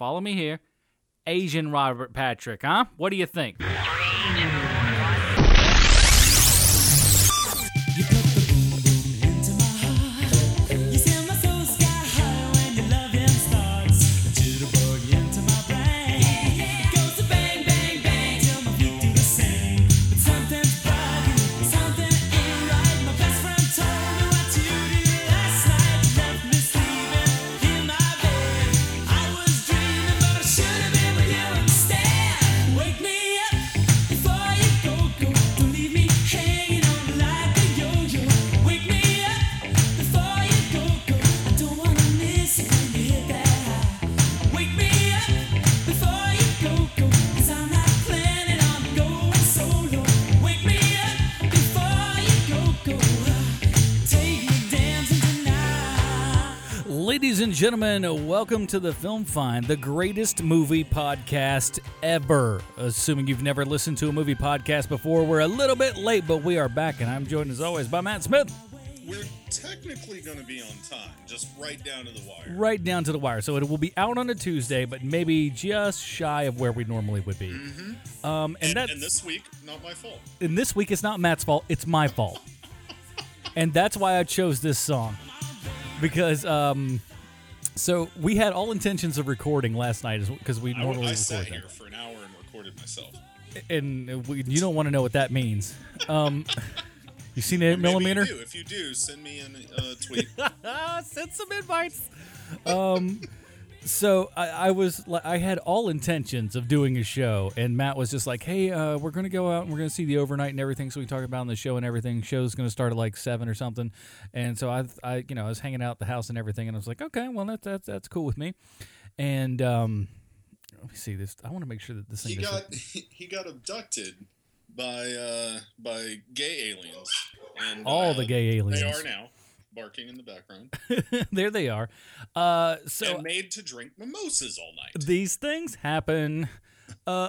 follow me here, Asian Robert Patrick, huh? What do you think? 3, 2, 1. You put the boom boom into my heart. You send my soul sky high when your loving starts. A jitterbug into my brain. It goes to bang, bang, bang till my feet do the same. But something's bugging, something ain't right. My best friend told me what you did last night. Left me sleeping in my bed. I was dreaming, but I should have been. Wake me up before you go. Don't leave me hanging on like a yo-yo. Wake me up before you go. I don't want to miss it when you hit that high. Wake me up before you go. Cause I'm not planning on going solo. Wake me up before you go. Take me dancing tonight. Ladies and gentlemen, welcome to The Film Find, the greatest movie podcast ever. Assuming you've never listened to a movie podcast before, we're a little bit late, but we are back, and I'm joined as always by Matt Smith. We're technically going to be on time, just right down to the wire. Right down to the wire. So it will be out on a Tuesday, but maybe just shy of where we normally would be. Mm-hmm. And this week, not my fault. And this week, it's not Matt's fault. It's my fault. And that's why I chose this song. Because, so we had all intentions of recording last night because we normally record that. I sat here for an hour and recorded myself. And you don't want to know what that means. You seen 8 millimeter? You do. If you do, send me a tweet. Send some invites. So I had all intentions of doing a show, and Matt was just like, hey, we're going to go out and we're going to see The Overnight and everything, so we talk about on the show and everything. Show's going to start at like 7 or something. And so I was hanging out at the house and everything, and I was like, okay, well, that's cool with me. And let me see this. I want to make sure that this thing He got abducted by gay aliens. And all the gay aliens. They are now. Barking in the background. There they are. So and made to drink mimosas all night. These things happen. Why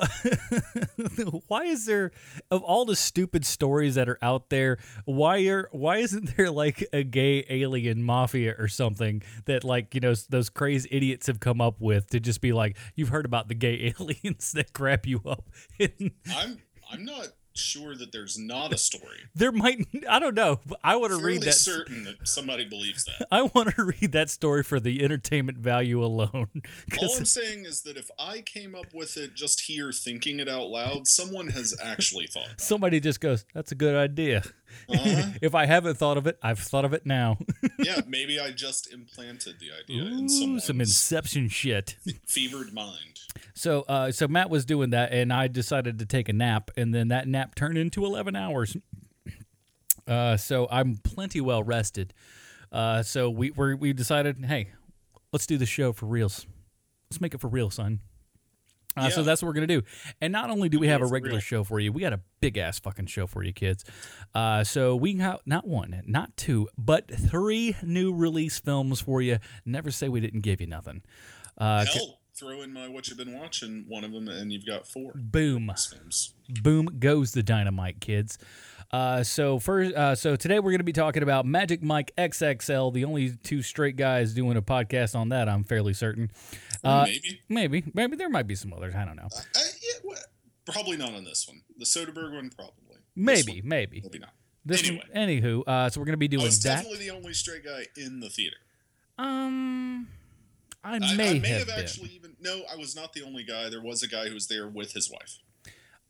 is there, of all the stupid stories that are out there, why isn't there like a gay alien mafia or something that like, you know, those crazy idiots have come up with to just be like, you've heard about the gay aliens that grab you up. I'm not sure that there's not a story. There might, I don't know, but I want to read that. Certain that somebody believes that. I want to read that story for the entertainment value alone. All I'm saying is that if I came up with it just here thinking it out loud, someone has actually thought about it. Somebody just goes, that's a good idea. Uh-huh. If I haven't thought of it, I've thought of it now. Yeah, maybe I just implanted the idea in someone's some inception shit. Fevered mind. So Matt was doing that, and I decided to take a nap, and then that nap turned into 11 hours. So I'm plenty well rested. So we decided, hey, let's do the show for reals. Let's make it for real, son. So that's what we're going to do. And not only do we have a regular show for you, we got a big-ass fucking show for you, kids. So we got not one, not two, but 3 new release films for you. Never say we didn't give you nothing. Throw in my what you've been watching, one of them, and you've got 4. Boom. Films. Boom goes the dynamite, kids. So today we're going to be talking about Magic Mike XXL, the only 2 straight guys doing a podcast on that, I'm fairly certain. Maybe there might be some others. I don't know. Probably not on this one. The Soderbergh one, probably. Maybe. Maybe not. Anywho, so we're going to be doing that. I was definitely the only straight guy in the theater. I was not the only guy. There was a guy who was there with his wife.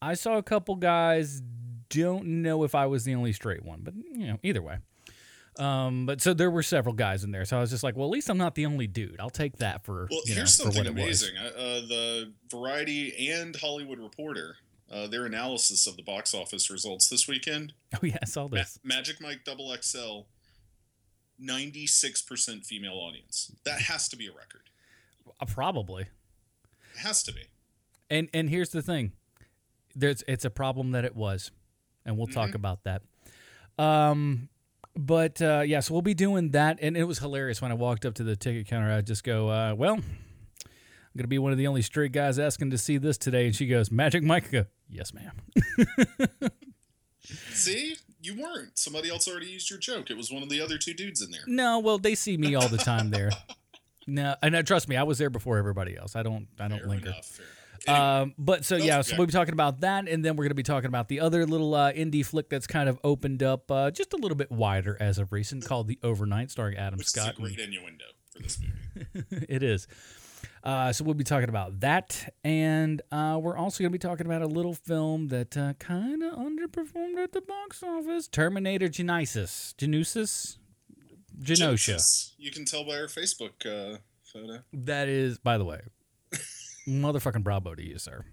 I saw a couple guys. Don't know if I was the only straight one, but you know, either way. But so there were several guys in there, so I was just like, well, at least I'm not the only dude. I'll take that for something amazing. The Variety and Hollywood Reporter, their analysis of the box office results this weekend. Oh yeah, I saw this. Magic Mike XXL, 96% female audience. That has to be a record. Probably. It has to be. And here's the thing. It's a problem that it was, and we'll talk about that. So we'll be doing that, and it was hilarious when I walked up to the ticket counter. I just go, well, I'm going to be one of the only straight guys asking to see this today, and she goes, Magic Mike? I go, yes, ma'am. See? You weren't. Somebody else already used your joke. It was one of the other 2 dudes in there. No, well, they see me all the time there. No, and trust me, I was there before everybody else. I don't linger. But so yeah, so we'll be talking about that, and then we're going to be talking about the other little indie flick that's kind of opened up just a little bit wider as of recent, called The Overnight, starring Adam Scott. Which is a great innuendo for this movie. It is. So we'll be talking about that, and we're also going to be talking about a little film that kind of underperformed at the box office, Terminator Genisys. Genosha. You can tell by her Facebook photo. That is, by the way, motherfucking bravo to you, sir.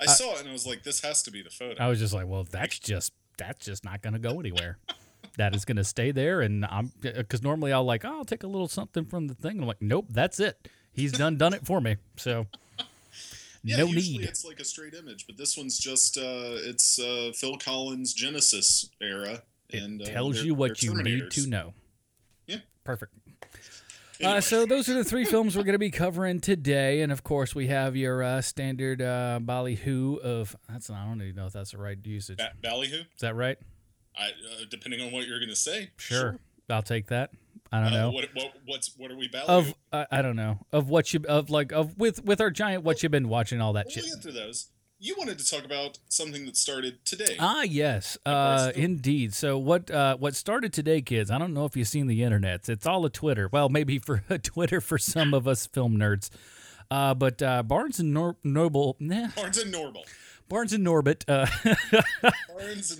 I saw it and I was like, this has to be the photo. I was just like, well, that's just not going to go anywhere. That is going to stay there. And because normally I'll like, oh, I'll take a little something from the thing. I'm like, nope, that's it. He's done it for me. So yeah, no usually need. It's like a straight image, but this one's just, it's Phil Collins' Genisys era. It tells you what you need to know. Yeah. Perfect. Anyway. So those are the three films we're going to be covering today, and of course we have your standard ballyhoo of I don't even know if that's the right usage. Ballyhoo? Is that right? Depending on what you're going to say. Sure, I'll take that. I don't know. What are we ballyhoo? Of I don't know of what you of like of with our giant what you've been watching all that shit. We'll get through those. You wanted to talk about something that started today. Ah, yes, indeed. So what started today, kids, I don't know if you've seen the internet. It's all a Twitter. Well, maybe for a Twitter for some of us film nerds. But Barnes and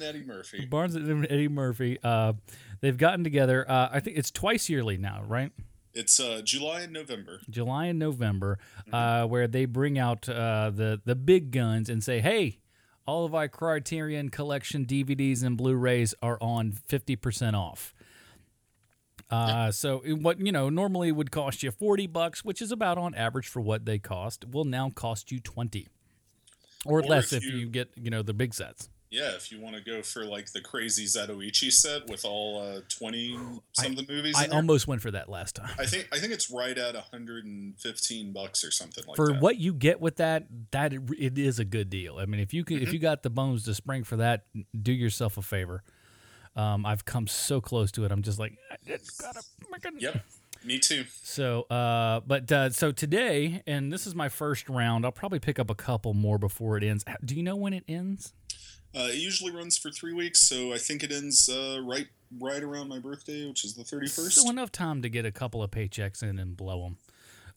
Eddie Murphy. Barnes and Eddie Murphy. They've gotten together. I think it's twice yearly now, right? It's July and November. Where they bring out the big guns and say, hey, all of our Criterion Collection DVDs and Blu-rays are on 50% off. So what normally would cost you $40, which is about on average for what they cost, will now cost you $20 or less if you get the big sets. Yeah, if you want to go for like the crazy Zatoichi set with all 20-something movies. I almost went for that last time. I think it's right at $115 or something like that. For what you get with that it is a good deal. I mean, if you got the bones to spring for that, do yourself a favor. I've come so close to it. I'm just like, I just gotta freaking. Yep. Me too. So, so today, and this is my first round. I'll probably pick up a couple more before it ends. Do you know when it ends? It usually runs for 3 weeks, so I think it ends right around my birthday, which is the 31st. So enough time to get a couple of paychecks in and blow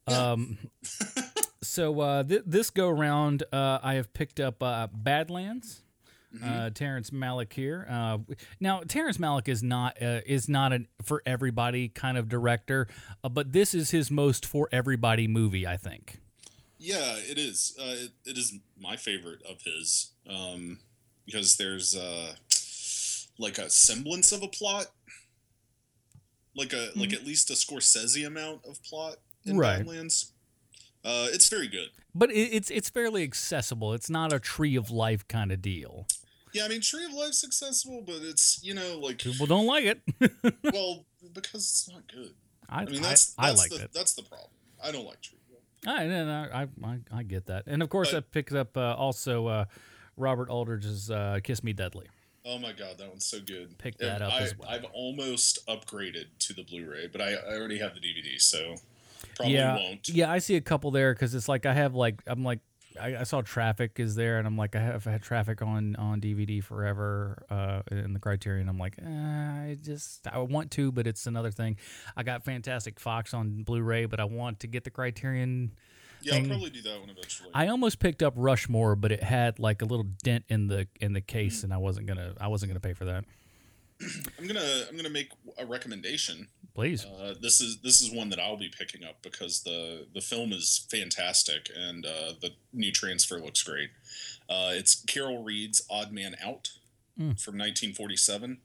them. Yeah. So this go-around, I have picked up Badlands, Terrence Malick here. Now, Terrence Malick is not a for-everybody kind of director, but this is his most for-everybody movie, I think. Yeah, it is. It is my favorite of his. Because there's like a semblance of a plot, like at least a Scorsese amount of plot in Badlands. It's very good, but it's fairly accessible. It's not a Tree of Life kind of deal. Yeah, I mean Tree of Life's accessible, but it's people don't like it. Well, because it's not good. I mean that's that's the problem. I don't like Tree of Life. I get that, and of course I picked up also. Robert Aldrich's Kiss Me Deadly. Oh my God, that one's so good. Pick that up as well. I've almost upgraded to the Blu-ray, but I already have the DVD, so probably won't. Yeah, I see a couple there because it's like I saw Traffic is there, and I'm like, I had Traffic on DVD forever in the Criterion. I'm like, I want to, but it's another thing. I got Fantastic Fox on Blu-ray, but I want to get the Criterion. Yeah, I'll probably do that one eventually. I almost picked up Rushmore, but it had like a little dent in the case, and I wasn't gonna pay for that. I'm gonna make a recommendation. Please. This is one that I'll be picking up because the film is fantastic and the new transfer looks great. It's Carol Reed's Odd Man Out from 1947.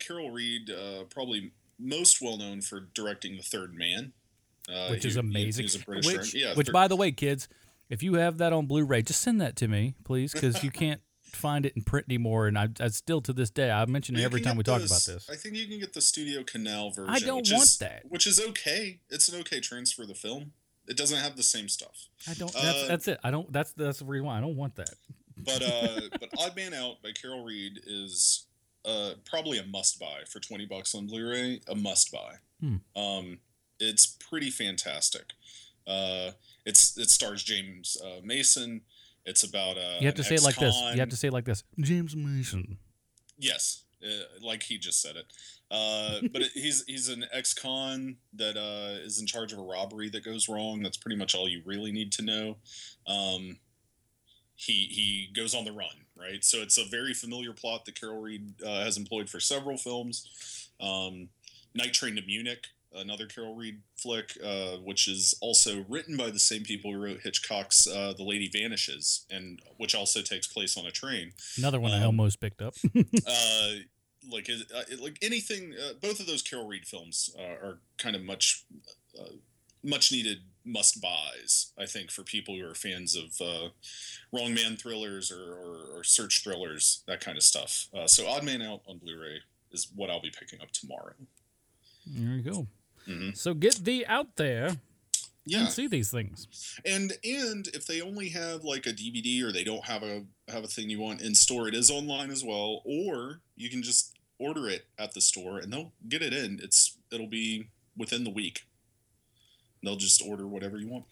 Carol Reed, probably most well known for directing The Third Man. Which is amazing. By the way, kids, if you have that on Blu-ray, just send that to me, please, because you can't find it in print anymore. And I still to this day, I mention it every time we talk about this. I think you can get the Studio Canal version. I don't want that. Which is okay. It's an okay transfer of the film. It doesn't have the same stuff. I don't. That's it. I don't. That's the reason why I don't want that. But Odd Man Out by Carol Reed is probably a must-buy for $20 on Blu-ray. A must-buy. It's pretty fantastic. It stars James Mason. It's about you have to say it like this. You have to say it like this. James Mason. Yes, like he just said it. But he's an ex-con that is in charge of a robbery that goes wrong. That's pretty much all you really need to know. He goes on the run, right? So it's a very familiar plot that Carol Reed has employed for several films. Night Train to Munich, another Carol Reed flick, which is also written by the same people who wrote Hitchcock's The Lady Vanishes, and which also takes place on a train. Another one I almost picked up. Like anything, both of those Carol Reed films are kind of much needed must buys, I think, for people who are fans of wrong man thrillers or search thrillers, that kind of stuff. So Odd Man Out on Blu-ray is what I'll be picking up tomorrow. There you go. Mm-hmm. So get thee out there. Yeah. And see these things. And if they only have like a DVD or they don't have a thing you want in store, it is online as well. Or you can just order it at the store and they'll get it in. It'll be within the week. They'll just order whatever you want.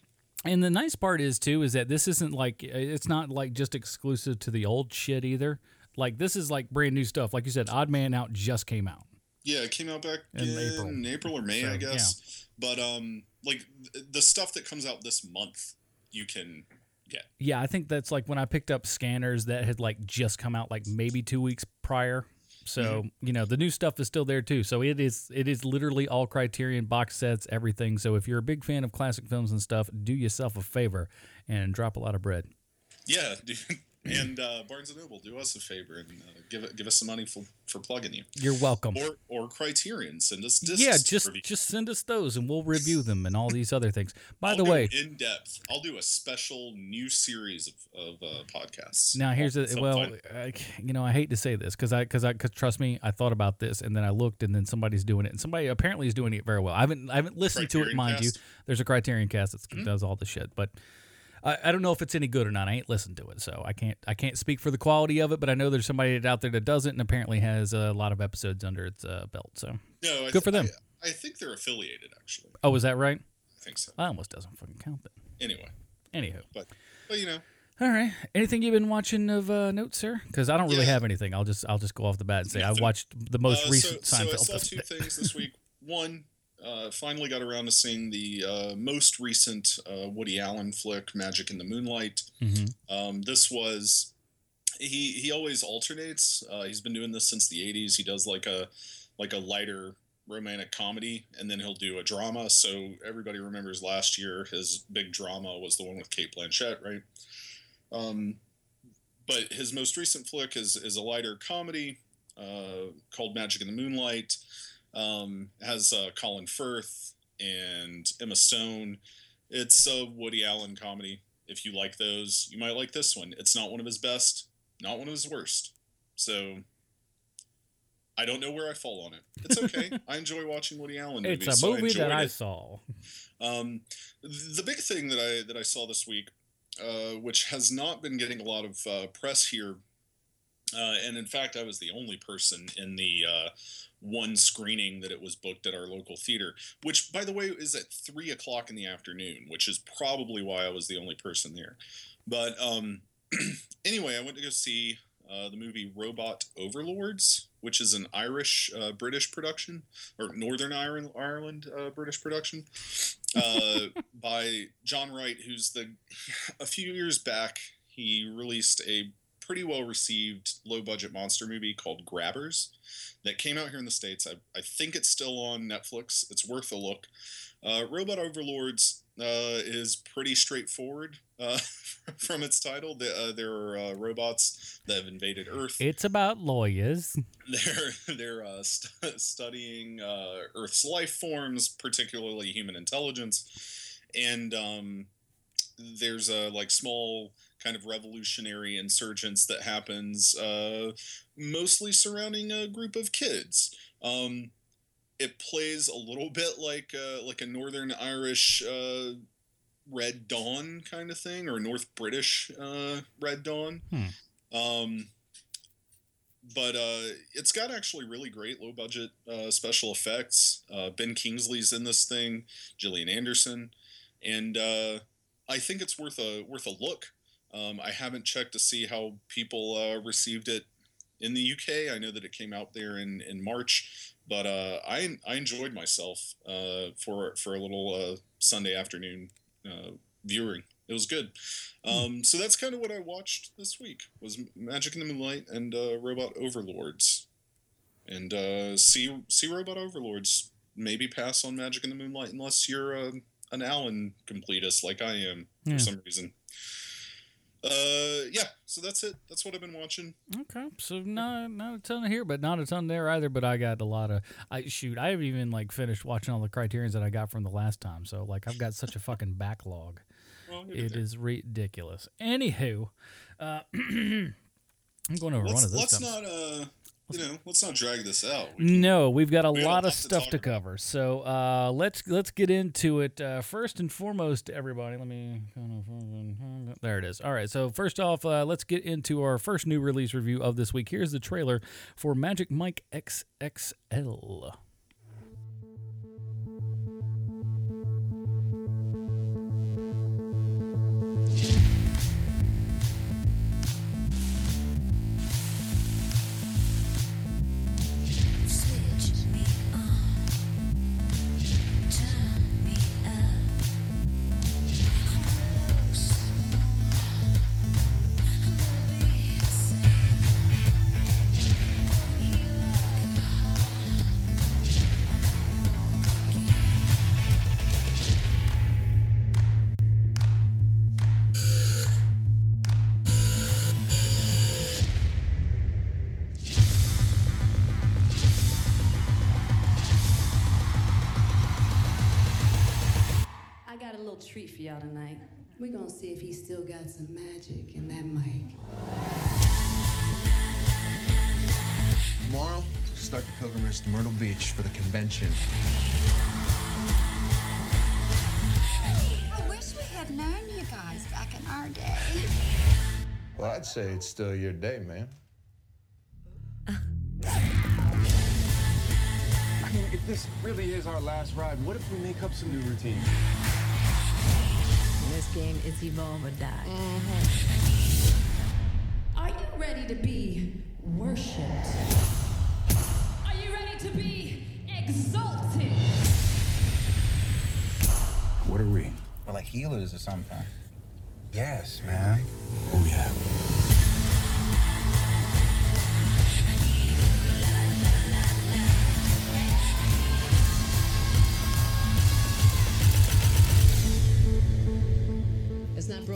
And the nice part is too is that this isn't like, it's not like just exclusive to the old shit either. Like this is like brand new stuff. Like you said, Odd Man Out just came out. Yeah, it came out back in April or May, so, I guess. Yeah. But like the stuff that comes out this month, you can get. Yeah, I think that's like when I picked up Scanners that had like just come out like maybe 2 weeks prior. So, you know, the new stuff is still there too. So it is literally all Criterion box sets, everything. So if you're a big fan of classic films and stuff, do yourself a favor and drop a lot of bread. Yeah, dude. And Barnes & Noble, do us a favor and give us some money for plugging you. You're welcome. Or Criterion, send us discs. Yeah, just send us those and we'll review them and all these other things. By the way, in depth, I'll do a special new series of podcasts. Now here's I hate to say this because trust me, I thought about this and then I looked and then somebody's doing it and somebody apparently is doing it very well. I haven't listened to it, mind you. There's a Criterion Cast that does all the shit, but. I don't know if it's any good or not. I ain't listened to it, so I can't speak for the quality of it. But I know there's somebody out there that does it, and apparently has a lot of episodes under its belt. So good for them. I think they're affiliated, actually. Oh, is that right? I think so. I almost doesn't fucking count that. Anywho, but you know. All right. Anything you've been watching of notes, sir? Because I don't really have anything. I'll just go off the bat and say I watched the most recent Seinfeld. So I saw two things this week. One. Finally got around to seeing the most recent Woody Allen flick, Magic in the Moonlight. Mm-hmm. This was... He always alternates. He's been doing this since the 80s. He does like a lighter romantic comedy, and then he'll do a drama. So everybody remembers last year his big drama was the one with Cate Blanchett, right? But his most recent flick is a lighter comedy called Magic in the Moonlight. Has Colin Firth and Emma Stone. It's a Woody Allen comedy. If you like those, you might like this one. It's not one of his best, not one of his worst. So I don't know where I fall on it. It's okay. I enjoy watching Woody Allen movies. It's a movie that I saw. The big thing that I saw this week, which has not been getting a lot of press here, and in fact, I was the only person in the one screening that it was booked at our local theater, which, by the way, is at 3:00 in the afternoon, which is probably why I was the only person there. But anyway, I went to go see the movie Robot Overlords, which is an Irish British production, or Northern Ireland British production, by John Wright, who's a few years back, he released a pretty well-received low-budget monster movie called Grabbers that came out here in the States. I think it's still on Netflix. It's worth a look. Robot Overlords is pretty straightforward from its title. There are robots that have invaded Earth. It's about lawyers. They're studying Earth's life forms, particularly human intelligence. And there's small... kind of revolutionary insurgence that happens mostly surrounding a group of kids. It plays a little bit like a Northern Irish Red Dawn kind of thing, or North British Red Dawn. But it's got actually really great low-budget special effects. Ben Kingsley's in this thing, Gillian Anderson, and I think it's worth a look. I haven't checked to see how people received it in the UK. I know that it came out there in March, but I enjoyed myself for a little Sunday afternoon viewing. It was good. So that's kind of what I watched this week, was Magic in the Moonlight and Robot Overlords. And see Robot Overlords. Maybe pass on Magic in the Moonlight unless you're an Allen completist like I am for some reason. So that's it. That's what I've been watching. Okay, so not a ton here, but not a ton there either. But I got a lot of. I haven't even finished watching all the Criterions that I got from the last time. So I've got such a fucking backlog. Well, it is ridiculous. Anywho, I'm going to overrun it this time. Let's not drag this out. We've got a lot of stuff to cover. So let's get into it. First and foremost, everybody, let me... There it is. All right, so first off, let's get into our first new release review of this week. Here's the trailer for Magic Mike XXL. Y'all tonight. We're gonna see if he still got some magic in that mic. Tomorrow, start the pilgrimage to Myrtle Beach for the convention. I wish we had known you guys back in our day. Well, I'd say it's still your day, man. I mean, if this really is our last ride, what if we make up some new routine? This game is evolve or die. Mm-hmm. Are you ready to be worshipped? Are you ready to be exalted? What are we? We're like healers or something. Yes, man. Oh, yeah.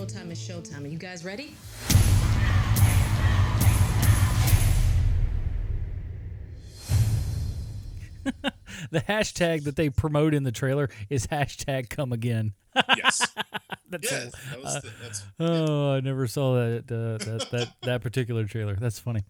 Time is showtime. Are you guys ready? The hashtag that they promote in the trailer is #comeagain. Yes. I never saw that particular trailer. That's funny.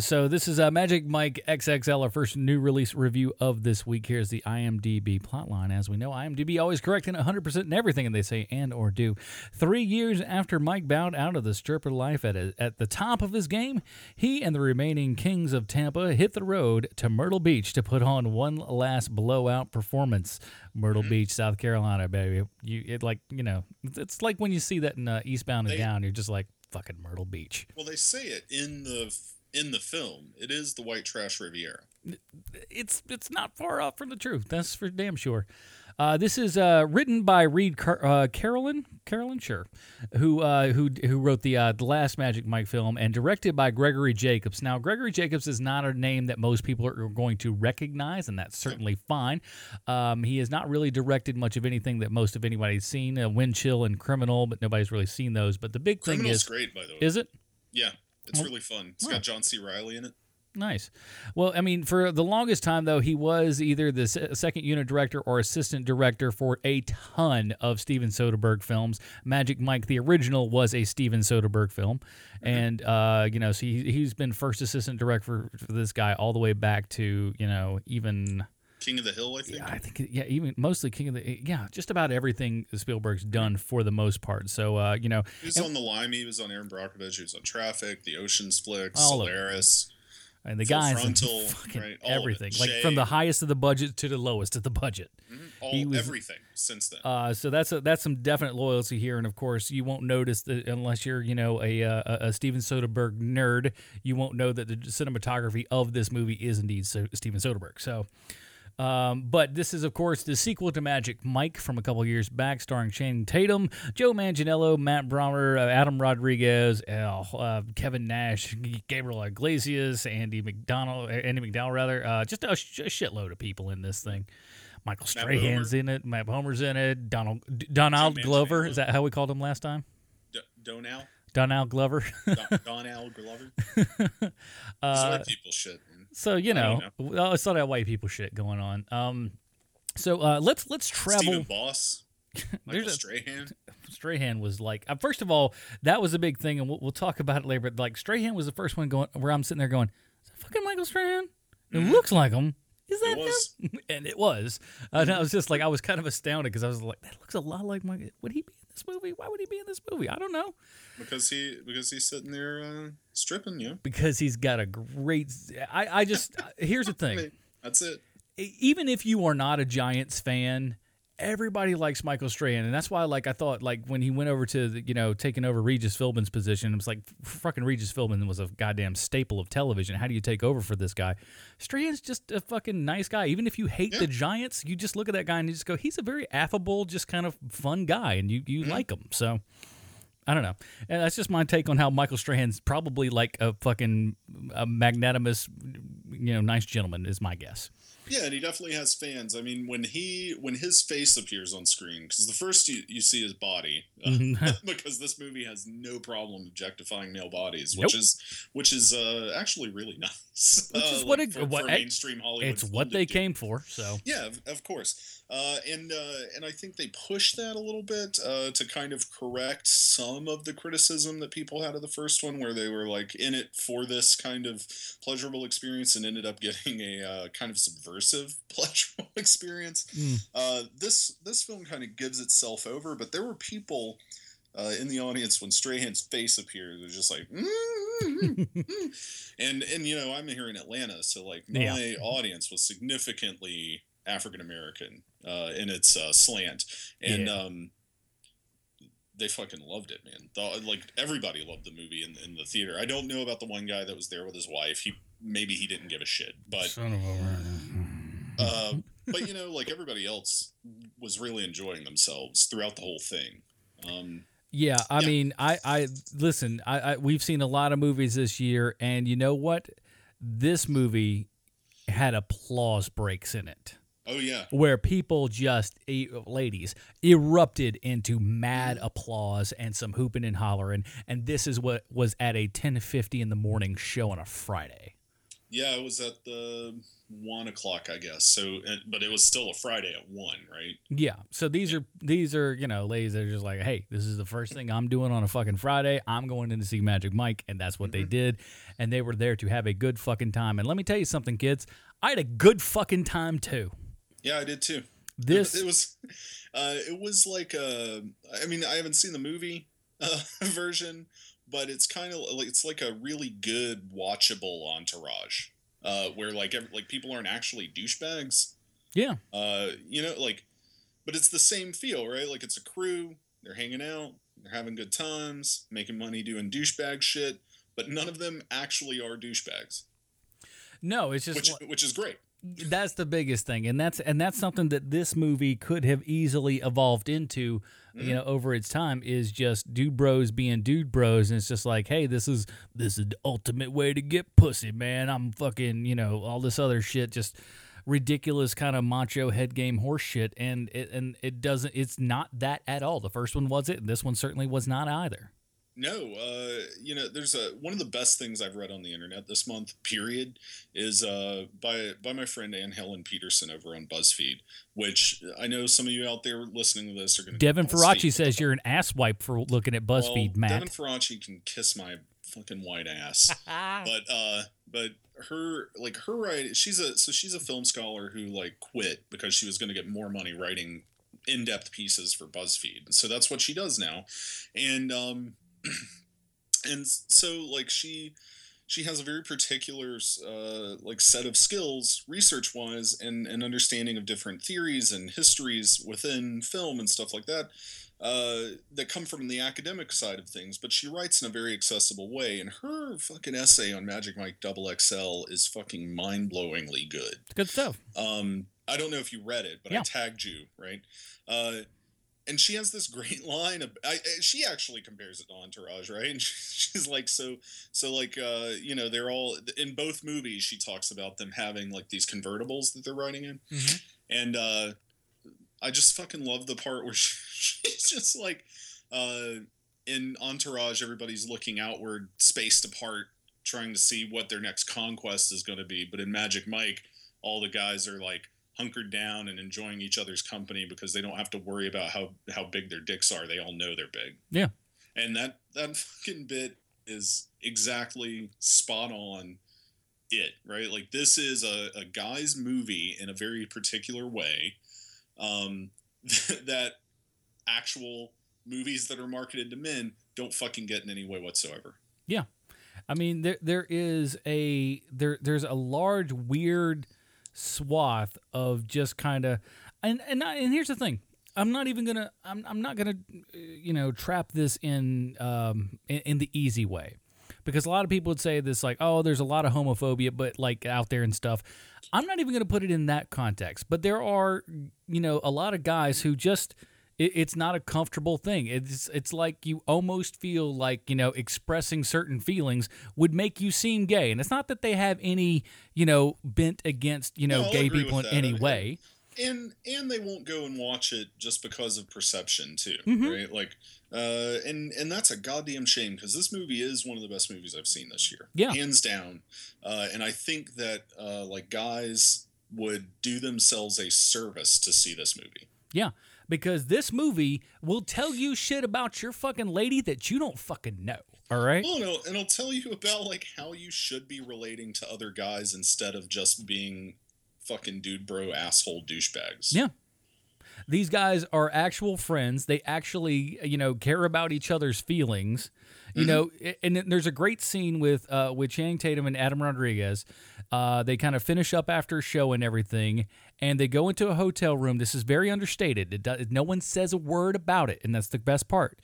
So this is Magic Mike XXL, our first new release review of this week. Here's the IMDb plotline. As we know, IMDb always correct in 100% in everything they say and or do. 3 years after Mike bowed out of the stripper life at the top of his game, he and the remaining kings of Tampa hit the road to Myrtle Beach to put on one last blowout performance. Myrtle Beach, South Carolina, baby. It's like when you see that in Eastbound and Down, you're just like, fucking Myrtle Beach. Well, they say it in the film. It is the white trash Riviera. It's not far off from the truth. That's for damn sure. This is written by Reed Carolin, sure, who wrote the last Magic Mike film, and directed by Gregory Jacobs. Now, Gregory Jacobs is not a name that most people are going to recognize, and that's certainly fine. He has not really directed much of anything that most of anybody's seen. Wind Chill and Criminal, but nobody's really seen those. But the big thing is, Criminal's great, by the way. Is it? Yeah, it's really fun. It's got John C. Reilly in it. Nice. Well, I mean, for the longest time, though, he was either the second unit director or assistant director for a ton of Steven Soderbergh films. Magic Mike, the original, was a Steven Soderbergh film. And, so he's been first assistant director for this guy all the way back to, even... King of the Hill, I think. Yeah, even mostly King of the... Yeah, just about everything Spielberg's done for the most part. So, He was on The Limey, he was on Aaron Brockovich, he was on Traffic, The Ocean's Flicks, Solaris... And the guys, frontal, right, everything, like from the highest of the budget to the lowest of the budget, everything since then. So that's some definite loyalty here, and of course, you won't notice that unless you're a Steven Soderbergh nerd, you won't know that the cinematography of this movie is indeed Steven Soderbergh. So. But this is, of course, the sequel to Magic Mike from a couple years back, starring Channing Tatum, Joe Manganiello, Matt Brommer, Adam Rodriguez, Kevin Nash, Gabriel Iglesias, Andy McDowell, just a shitload of people in this thing. Michael Strahan's in it, Matt Homer's in it, Donald Glover, is that how we called him last time? Donald Glover. Donald Glover. White people shit. So it's not that white people shit going on. Let's travel. Steven Boss. Michael Strahan. Strahan was like, first of all, that was a big thing, and we'll talk about it later. But like Strahan was the first one going where I'm sitting there going, is that fucking Michael Strahan? It looks like him. Is that him? And it was. And I was just like, I was kind of astounded because I was like, that looks a lot like Michael. Would he be in this movie? Why would he be in this movie? I don't know. Because he's sitting there stripping you. Because he's got a great. Here's the thing. I mean, that's it. Even if you are not a Giants fan, everybody likes Michael Strahan, and that's why I thought when he went over to taking over Regis Philbin's position, it was like fucking Regis Philbin was a goddamn staple of television. How do you take over for this guy? Strahan's just a fucking nice guy. Even if you hate the Giants, you just look at that guy and you just go, he's a very affable, just kind of fun guy, and you like him. So I don't know. And that's just my take on how Michael Strahan's probably like a fucking magnanimous, nice gentleman is my guess. Yeah, and he definitely has fans. I mean, when his face appears on screen, because the first you see his body, because this movie has no problem objectifying male bodies, which is actually really nice. Which is for mainstream Hollywood. It's what they came for. So yeah, of course. And I think they pushed that a little bit to kind of correct some of the criticism that people had of the first one, where they were like in it for this kind of pleasurable experience and ended up getting a kind of subversive pleasurable experience. This film kind of gives itself over, but there were people in the audience when Strahan's face appeared. It was just like, and I'm here in Atlanta, so like my audience was significantly African American in its slant, and they fucking loved it, man. Everybody loved the movie in the theater. I don't know about the one guy that was there with his wife. Maybe he didn't give a shit, but son of a but everybody else was really enjoying themselves throughout the whole thing. Mean, I listen. I we've seen a lot of movies this year, and you know what? This movie had applause breaks in it. Oh, yeah. Where people just, ladies, erupted into mad applause and some hooping and hollering. And this is what was at a 10:50 in the morning show on a Friday. Yeah, it was at the 1 o'clock, I guess. So, but it was still a Friday at 1, right? Yeah. So these are ladies that are just like, hey, this is the first thing I'm doing on a fucking Friday. I'm going in to see Magic Mike, and that's what they did. And they were there to have a good fucking time. And let me tell you something, kids. I had a good fucking time, too. Yeah, I did too. I haven't seen the movie version, but it's kind of like it's like a really good watchable Entourage, where people aren't actually douchebags. Yeah. But it's the same feel, right? Like it's a crew, they're hanging out, they're having good times, making money doing douchebag shit, but none of them actually are douchebags. No, it's just which is great. That's the biggest thing, and that's something that this movie could have easily evolved into, over its time, is just dude bros being dude bros, and it's just like, hey, this is the ultimate way to get pussy, man. I'm fucking, all this other shit, just ridiculous kind of macho head game horse shit, and it doesn't, it's not that at all. The first one was it, and this one certainly was not either. No, there's one of the best things I've read on the internet this month, period, is by my friend Ann Helen Peterson over on Buzzfeed, which I know some of you out there listening to this are going to. Devin Faraci says you're an asswipe for looking at Buzzfeed, Matt. Devin Faraci can kiss my fucking white ass, but her her writing. She's a film scholar who quit because she was going to get more money writing in-depth pieces for Buzzfeed, so that's what she does now, and. And so, she has a very particular like set of skills research-wise and understanding of different theories and histories within film and stuff like that that come from the academic side of things, but she writes in a very accessible way, and her fucking essay on Magic Mike XXL is fucking mind-blowingly good. It's good stuff. I don't know if you read it, but yeah. I tagged you, right? And she has this great line. She actually compares it to Entourage, right? And she's like, so like, you know, they're all in both movies. She talks about them having like these convertibles that they're riding in. Mm-hmm. And I just fucking love the part where she's just like, in Entourage, everybody's looking outward, spaced apart, trying to see what their next conquest is going to be. But in Magic Mike, all the guys are like, hunkered down and enjoying each other's company because they don't have to worry about how big their dicks are. They all know they're big. Yeah. And that fucking bit is exactly spot on it, right? Like, this is a guy's movie in a very particular way, that actual movies that are marketed to men don't fucking get in any way whatsoever. Yeah. I mean, there's a large, weird swath of just kind of, and here's the thing, I'm not gonna you know, trap this in the easy way, because a lot of people would say this, like, oh, there's a lot of homophobia, but like out there and stuff. I'm not even gonna put it in that context, but there are, you know, a lot of guys who just, it's not a comfortable thing. It's like you almost feel like, you know, expressing certain feelings would make you seem gay. And it's not that they have any, you know, bent against, you know, gay people in any way. And they won't go and watch it just because of perception too, mm-hmm. right? Like, and that's a goddamn shame, because this movie is one of the best movies I've seen this year. Yeah. Hands down. And I think that, like, guys would do themselves a service to see this movie. Yeah. Because this movie will tell you shit about your fucking lady that you don't fucking know, all right? Well, no, and it'll tell you about, like, how you should be relating to other guys instead of just being fucking dude bro asshole douchebags. Yeah. These guys are actual friends. They actually, you know, care about each other's feelings. You know, and there's a great scene with Channing Tatum and Adam Rodriguez. They kind of finish up after a show and everything, and they go into a hotel room. This is very understated. No one says a word about it, and that's the best part,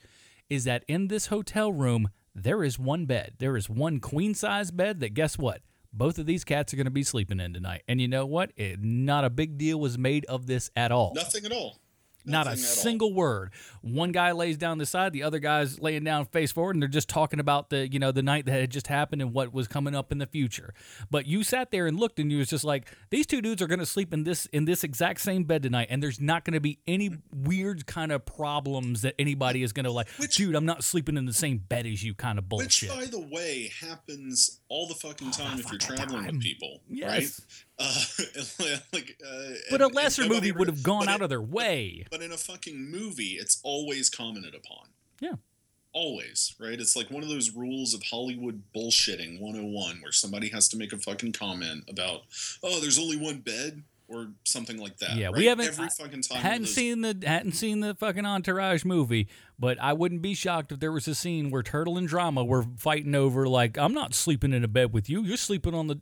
is that in this hotel room, there is one bed. There is one queen-size bed that, guess what? Both of these cats are going to be sleeping in tonight. And you know what? Not a big deal was made of this at all. Nothing at all. Not a single word. One guy lays down the side, the other guy's laying down face forward, and they're just talking about the, you know, the night that had just happened and what was coming up in the future. But you sat there and looked, and you was just like, these two dudes are going to sleep in this exact same bed tonight, and there's not going to be any weird kind of problems that anybody is going to like, dude, I'm not sleeping in the same bed as you kind of bullshit. Which, by the way, happens all the fucking time if you're traveling with people, yes. right? But a lesser movie would have gone out of their way. But in a fucking movie, it's always commented upon. Yeah. Always, right? It's like one of those rules of Hollywood bullshitting 101 where somebody has to make a fucking comment about, oh, there's only one bed or something like that. Yeah, right? We haven't every fucking time hadn't seen the fucking Entourage movie, but I wouldn't be shocked if there was a scene where Turtle and Drama were fighting over, like, I'm not sleeping in a bed with you. You're sleeping in the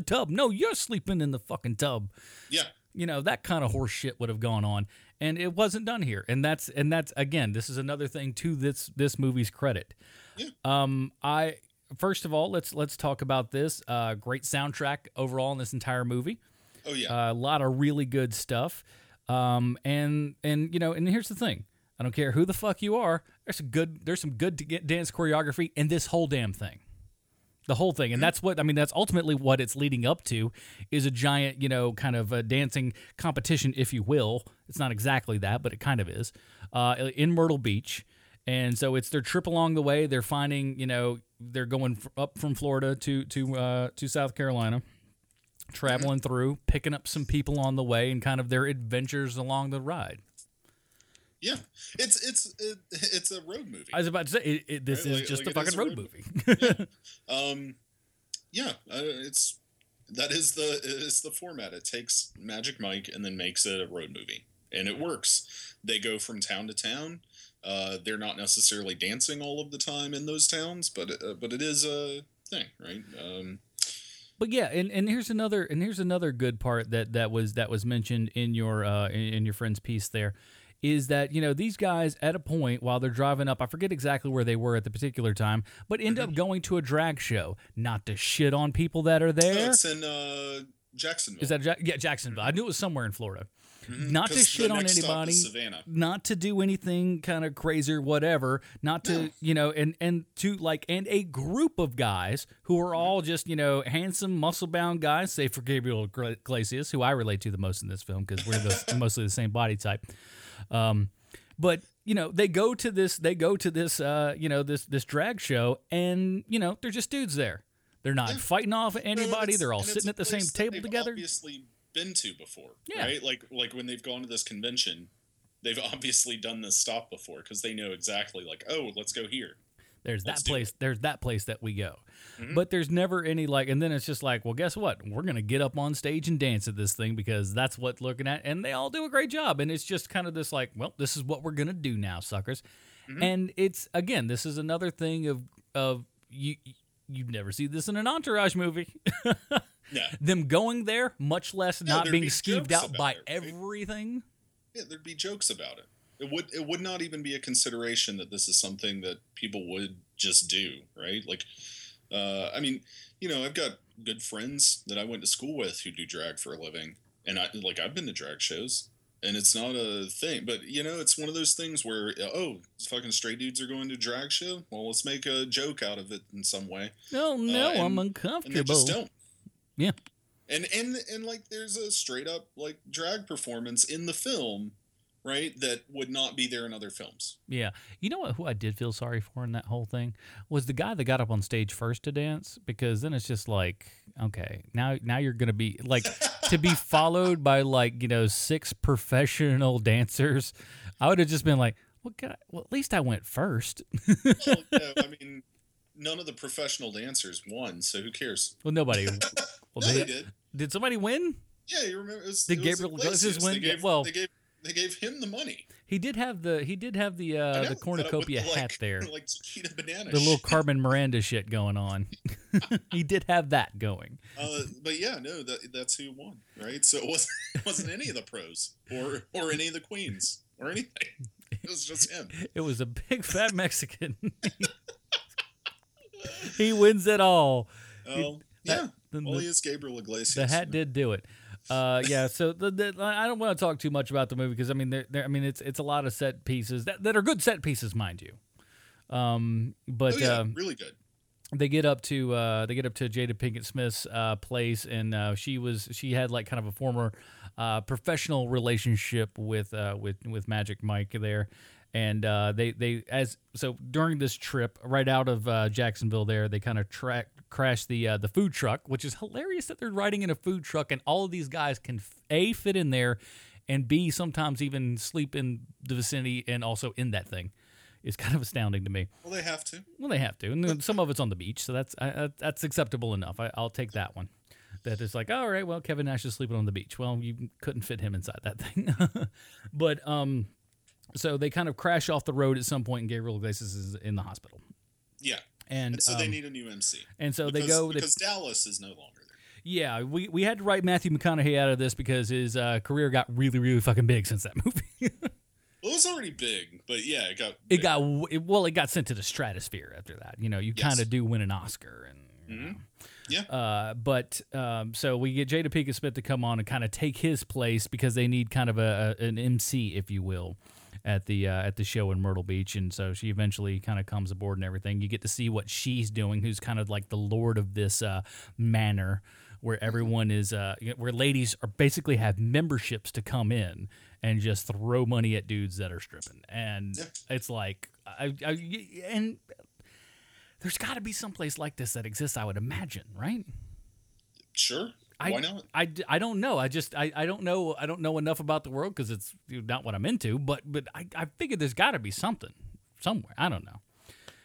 tub. No, you're sleeping in the fucking tub. Yeah. You know, that kind of horse shit would have gone on, and it wasn't done here. And that's again, this is another thing to this movie's credit. Yeah. I first of all, let's talk about this great soundtrack overall in this entire movie. Oh yeah. A lot of really good stuff. And you know, and here's the thing. I don't care who the fuck you are. There's some good to get dance choreography in this whole damn thing. The whole thing. And that's what, I mean, that's ultimately what it's leading up to, is a giant, you know, kind of a dancing competition, if you will. It's not exactly that, but it kind of is, in Myrtle Beach. And so it's their trip along the way. They're finding, you know, they're going up from Florida to South Carolina, traveling through, picking up some people on the way, and kind of their adventures along the ride. Yeah, it's a road movie. I was about to say this is just a fucking road movie. Yeah. It's the format. It takes Magic Mike and then makes it a road movie, and it works. They go from town to town. They're not necessarily dancing all of the time in those towns, but it is a thing, right? But yeah, and here's another good part that was mentioned in your friend's piece there, is that, you know, these guys at a point while they're driving up, I forget exactly where they were at the particular time, but end up going to a drag show. Not to shit on people that are there. It's in Jacksonville. Is that Jacksonville? I knew it was somewhere in Florida. Mm-hmm. Not to shit on anybody, not to do anything kind of crazy or whatever, not to, you know, and a group of guys who are all just, you know, handsome, muscle-bound guys, save for Gabriel Iglesias, who I relate to the most in this film because we're mostly the same body type. But, you know, they go to this, you know, this drag show, and, you know, they're just dudes there. They're not fighting off anybody. They're all sitting at the same table together. Obviously been to before, right? Like when they've gone to this convention, they've obviously done this stop before because they know exactly, like, oh, let's go here. There's that place that we go. Mm-hmm. But there's never any like, and then it's just like, well, guess what? We're going to get up on stage and dance at this thing because that's what looking at. And they all do a great job. And it's just kind of this like, well, this is what we're going to do now, suckers. Mm-hmm. And it's, again, this is another thing of you'd never see this in an Entourage movie. Yeah. Them going there, much less not being skeeved out by everything. Yeah, there'd be jokes about it. It would not even be a consideration that this is something that people would just do, right? Like, I mean, you know, I've got good friends that I went to school with who do drag for a living, and I've been to drag shows, and it's not a thing. But, you know, it's one of those things where, oh, fucking straight dudes are going to a drag show? Well, let's make a joke out of it in some way. Oh, no, I'm uncomfortable. And they just don't. Yeah. And like there's a straight up like drag performance in the film, right, that would not be there in other films. Yeah. You know what, who I did feel sorry for in that whole thing was the guy that got up on stage first to dance, because then it's just like, okay, now you're going to be like to be followed by like, you know, 6 professional dancers. I would have just been like, well, at least I went first. Well, yeah, I mean, none of the professional dancers won, so who cares? Well, nobody. Well, no, they did. Did somebody win? Yeah, you remember? Did Gabriel Iglesias win? They gave him the money. He did have the cornucopia hat there, like Chiquita banana. The little Carmen Miranda shit going on. He did have that going. But yeah, no, that's who won, right? So it wasn't any of the pros or any of the queens or anything. It was just him. It was a big fat Mexican. He wins it all. Oh, yeah. Well, he is Gabriel Iglesias. The hat did do it. Yeah, so I don't want to talk too much about the movie because, I mean, it's a lot of set pieces that are good set pieces, mind you. But really good. They get up to Jada Pinkett Smith's place, and she had like kind of a former professional relationship with Magic Mike there. And they during this trip right out of Jacksonville there, they kind of crashed the food truck, which is hilarious that they're riding in a food truck and all of these guys can A, fit in there, and B, sometimes even sleep in the vicinity and also in that thing. It's kind of astounding to me. Well, they have to. And then some of it's on the beach, so that's acceptable enough. I'll take that one. That is like, all right, well, Kevin Nash is sleeping on the beach. Well, you couldn't fit him inside that thing. But so they kind of crash off the road at some point, and Gabriel Iglesias is in the hospital. Yeah, and so they need a new MC. And so because Dallas is no longer there. Yeah, we had to write Matthew McConaughey out of this because his career got really, really fucking big since that movie. Well, it was already big, but yeah, it got sent to the stratosphere after that. You know, kind of do win an Oscar, and you know. Yeah. So we get Jada Pinkett Smith to come on and kind of take his place because they need kind of an MC, if you will, at the show in Myrtle Beach, and so she eventually kind of comes aboard and everything. You get to see what she's doing, who's kind of like the lord of this manor where everyone is, where ladies are basically have memberships to come in and just throw money at dudes that are stripping. And it's like, and there's got to be someplace like this that exists, I would imagine, right? Sure. Why not? I don't know. I just I don't know enough about the world because it's not what I'm into. But I figured there's got to be something somewhere. I don't know.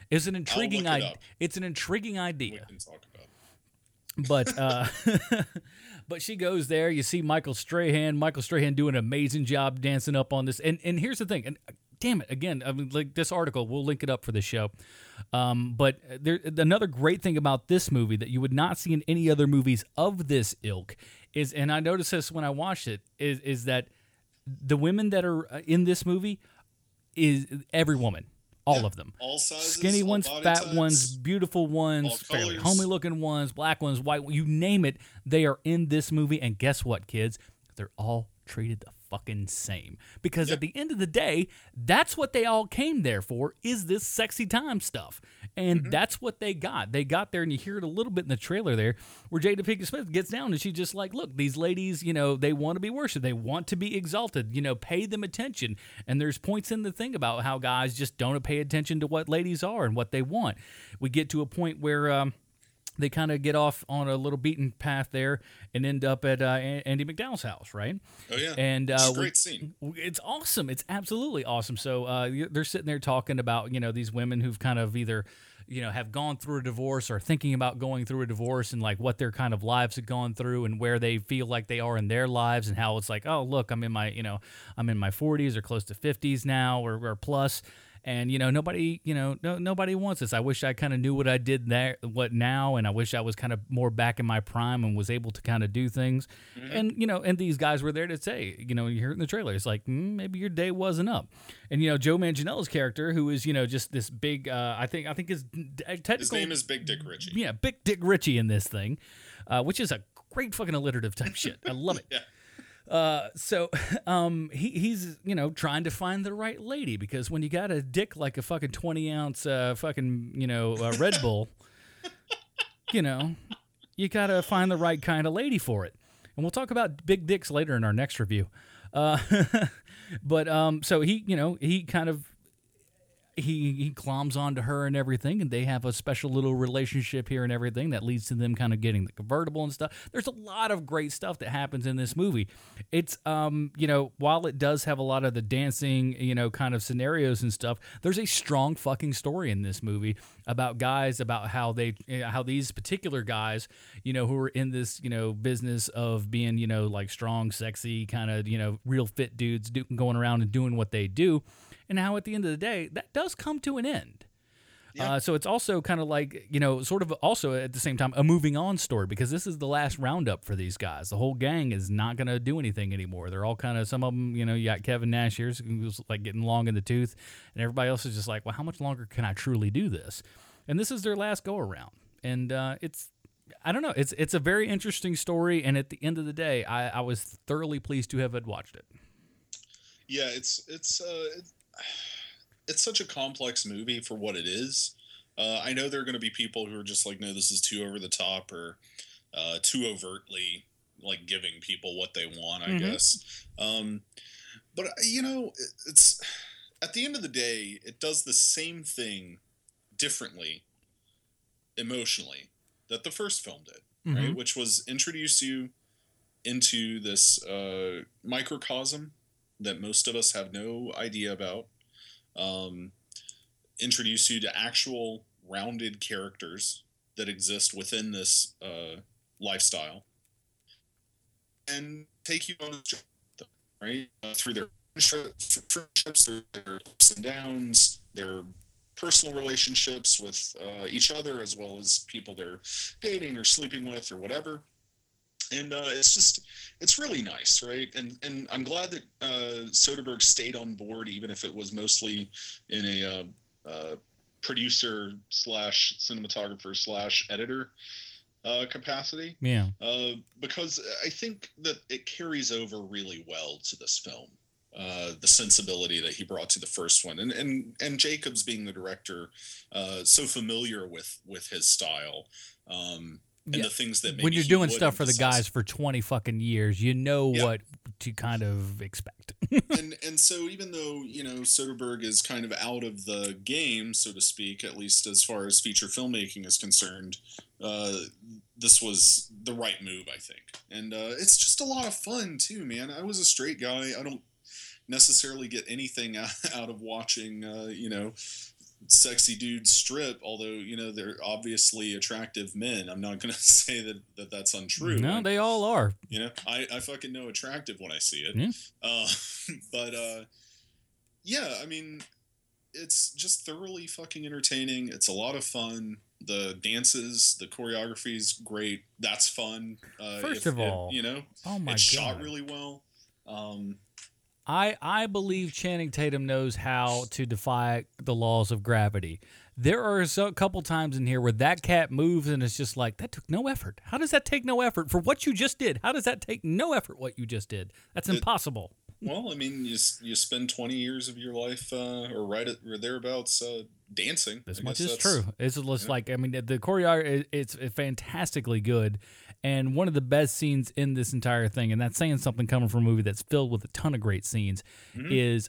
It's an intriguing idea. It's an intriguing idea. We can talk about it. But she goes there. You see Michael Strahan. Michael Strahan doing an amazing job dancing up on this. And here's the thing. And damn it, again, I mean, like this article, we'll link it up for the show. But there, another great thing about this movie that you would not see in any other movies of this ilk is, and I noticed this when I watched it, is that the women that are in this movie is every woman. All of them. All sizes. Skinny ones, fat ones, beautiful ones, fairly homely looking ones, black ones, white ones, you name it. They are in this movie. And guess what, kids? They're all treated the fucking same. Because at the end of the day, that's what they all came there for, is this sexy time stuff. And that's what they got. They got there, and you hear it a little bit in the trailer there, where Jada Pinkett Smith gets down and she's just like, look, these ladies, you know, they want to be worshipped. They want to be exalted. You know, pay them attention. And there's points in the thing about how guys just don't pay attention to what ladies are and what they want. We get to a point where they kind of get off on a little beaten path there and end up at Andy McDowell's house, right? Oh, yeah. And, it's a great scene. It's awesome. It's absolutely awesome. So they're sitting there talking about, you know, these women who've kind of either, you know, have gone through a divorce or thinking about going through a divorce and like what their kind of lives have gone through and where they feel like they are in their lives and how it's like, oh, look, I'm in my, you know, I'm in my 40s or close to 50s now or plus. And, you know, nobody wants this. I wish I kind of knew what I did there, what now, and I wish I was kind of more back in my prime and was able to kind of do things. Mm-hmm. And, you know, and these guys were there to say, you know, you hear it in the trailer, it's like, maybe your day wasn't up. And, you know, Joe Manganiello's character, who is, you know, just this big, I think his technical... His name is Big Dick Ritchie. Yeah, Big Dick Ritchie in this thing, which is a great fucking alliterative type shit. I love it. Yeah. He's, you know, trying to find the right lady because when you got a dick like a fucking 20-ounce fucking, you know, Red Bull, you know, you got to find the right kind of lady for it. And we'll talk about big dicks later in our next review. So he, you know, he kind of, he climbs onto her and everything, and they have a special little relationship here and everything that leads to them kind of getting the convertible and stuff. There's a lot of great stuff that happens in this movie. It's, you know, while it does have a lot of the dancing, you know, kind of scenarios and stuff, there's a strong fucking story in this movie about guys, about how these particular guys, you know, who are in this, you know, business of being, you know, like strong, sexy kind of, you know, real fit dudes going around and doing what they do. And how at the end of the day, that does come to an end. Yeah. So it's also kind of like, you know, sort of also at the same time a moving on story because this is the last roundup for these guys. The whole gang is not going to do anything anymore. They're all kind of, some of them, you know, you got Kevin Nash here who's like getting long in the tooth. And everybody else is just like, well, how much longer can I truly do this? And this is their last go around. And it's, I don't know, it's a very interesting story. And at the end of the day, I was thoroughly pleased to have had watched it. Yeah, it's such a complex movie for what it is. I know there are going to be people who are just like, no, this is too over the top or too overtly like giving people what they want, I guess. But, you know, it's at the end of the day, it does the same thing differently emotionally that the first film did, right? Which was introduce you into this microcosm that most of us have no idea about, introduce you to actual rounded characters that exist within this lifestyle, and take you on a journey, right? Through their friendships, through their ups and downs, their personal relationships with each other, as well as people they're dating or sleeping with or whatever. And it's just, it's really nice, right? And I'm glad that Soderbergh stayed on board, even if it was mostly in a producer / cinematographer / editor capacity. Yeah. Because I think that it carries over really well to this film, the sensibility that he brought to the first one. And Jacobs being the director, so familiar with his style, and the things that maybe when you're doing stuff for the guys for 20 fucking years, you know what to kind of expect. and so even though, you know, Soderbergh is kind of out of the game, so to speak, at least as far as feature filmmaking is concerned, this was the right move, I think. And it's just a lot of fun too, man. I was a straight guy. I don't necessarily get anything out of watching, you know, sexy dudes strip, although, you know, they're obviously attractive men. I'm not gonna say that that's untrue. No, they all are. You know, I fucking know attractive when I see it. Yeah. But yeah, I mean, it's just thoroughly fucking entertaining. It's a lot of fun. The dances, the choreography is great. That's fun. First of all, it's shot really well. I believe Channing Tatum knows how to defy the laws of gravity. There are a couple times in here where that cat moves and it's just like, that took no effort. How does that take no effort for what you just did? How does that take no effort what you just did? That's impossible. Well, I mean, you spend 20 years of your life or right at, or thereabouts dancing. This much is true. It's just like, I mean, the choreography, it's fantastically good. And one of the best scenes in this entire thing, and that's saying something coming from a movie that's filled with a ton of great scenes, is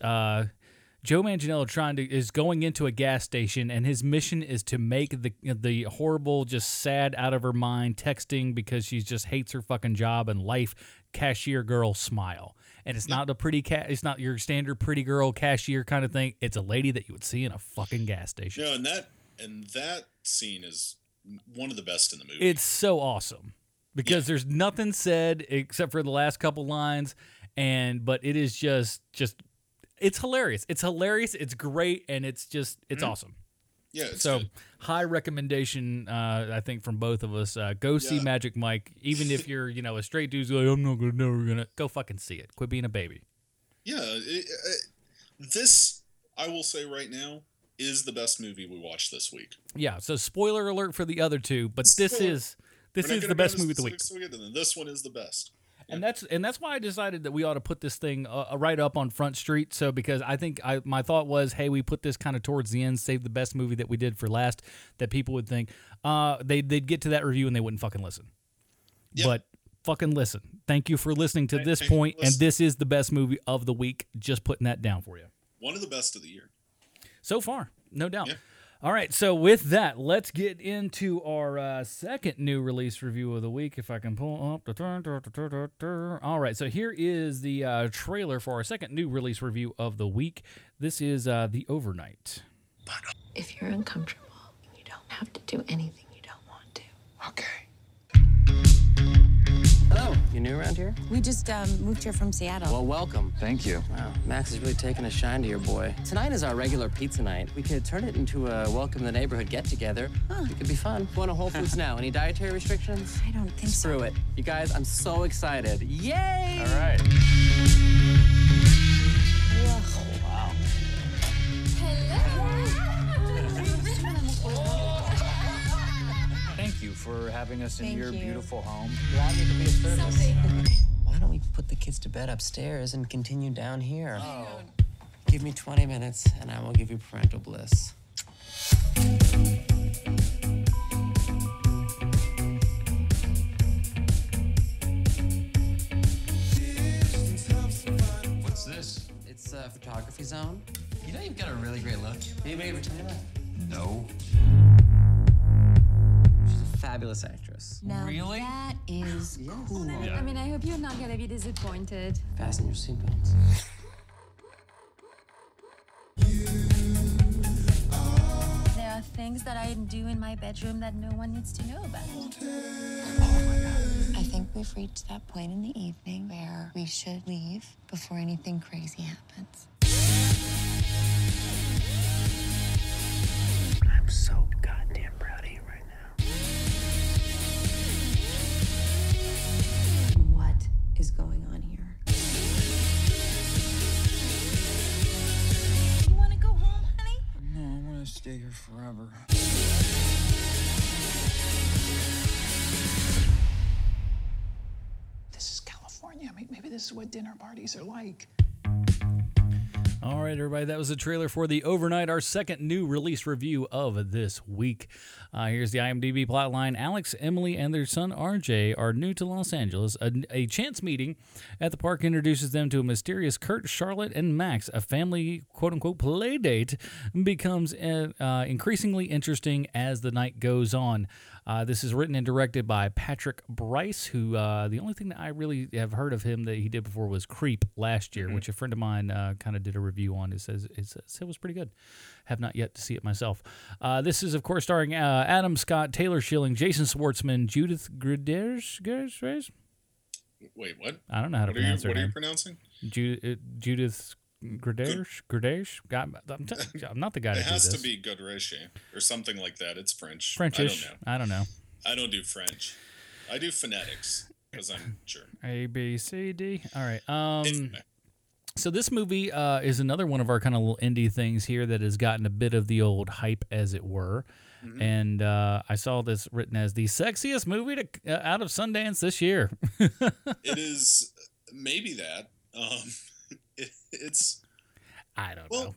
Joe Manganiello is going into a gas station, and his mission is to make the horrible, just sad, out of her mind texting because she just hates her fucking job and life cashier girl smile. And it's not a pretty it's not your standard pretty girl cashier kind of thing. It's a lady that you would see in a fucking gas station. Yeah, and that scene is one of the best in the movie. It's so awesome. Because there's nothing said except for the last couple lines, but it is just it's hilarious. It's hilarious. It's great, and it's awesome. Yeah. It's good. High recommendation, I think, from both of us. Go see Magic Mike, even if you're a straight dude's like, I'm not never gonna go fucking see it. Quit being a baby. Yeah, this I will say right now is the best movie we watched this week. Yeah. So spoiler alert for the other two, but This is the best movie of the week. This one is the best. Yeah. And that's why I decided that we ought to put this thing right up on Front Street. So because I think my thought was, hey, we put this kind of towards the end, save the best movie that we did for last, that people would think they'd get to that review and they wouldn't fucking listen. Yep. But fucking listen. Thank you for listening to this point. And this is the best movie of the week. Just putting that down for you. One of the best of the year. So far, no doubt. Yeah. All right, so with that, let's get into our second new release review of the week, if I can pull up. All right, so here is the trailer for our second new release review of the week. This is The Overnight. If you're uncomfortable, you don't have to do anything you don't want to. Okay. Hello, you new around here? We just moved here from Seattle. Well, welcome. Thank you. Wow, Max is really taking a shine to your boy. Tonight is our regular pizza night. We could turn it into a welcome the neighborhood get-together. Huh. It could be fun. Going to Whole Foods now. Any dietary restrictions? I don't think so. Screw it. You guys, I'm so excited. Yay! All right. Whoa. Oh, wow. For having us in your beautiful home. Glad we could be of service. Why don't we put the kids to bed upstairs and continue down here? Oh. Give me 20 minutes and I will give you parental bliss. What's this? It's a photography zone. You know, you've got a really great look. Anybody ever tell you that? No. Fabulous actress. Now really? That is cool. Yeah. I mean, I hope you're not going to be disappointed. Fasten your seatbelts. There are things that I do in my bedroom that no one needs to know about. Oh my God. I think we've reached that point in the evening where we should leave before anything crazy happens. I'm so goddamn proud of you. Is going on here. You want to go home, honey? No, I want to stay here forever. This is California. I mean, maybe this is what dinner parties are like. All right, everybody, that was the trailer for The Overnight, our second new release review of this week. Here's the IMDb plotline. Alex, Emily, and their son RJ are new to Los Angeles. A chance meeting at the park introduces them to a mysterious Kurt, Charlotte, and Max. A family, quote-unquote, play date becomes increasingly interesting as the night goes on. This is written and directed by Patrick Bryce, who the only thing that I really have heard of him that he did before was Creep last year, which a friend of mine kind of did a review on. It says it was pretty good. Have not yet to see it myself. This is, of course, starring Adam Scott, Taylor Schilling, Jason Schwartzman, Judith Gruderis. Wait, what? I don't know how to pronounce her name. What are you pronouncing? Judith Gridage? I'm not the guy to do this. It has to be Godrèche or something like that. It's French. Frenchish. I don't know. I don't do French. I do phonetics because I'm German. A, B, C, D. All right. So this movie is another one of our kind of little indie things here that has gotten a bit of the old hype, as it were. Mm-hmm. And I saw this written as the sexiest movie to, out of Sundance this year. It is maybe that. It's. I don't know.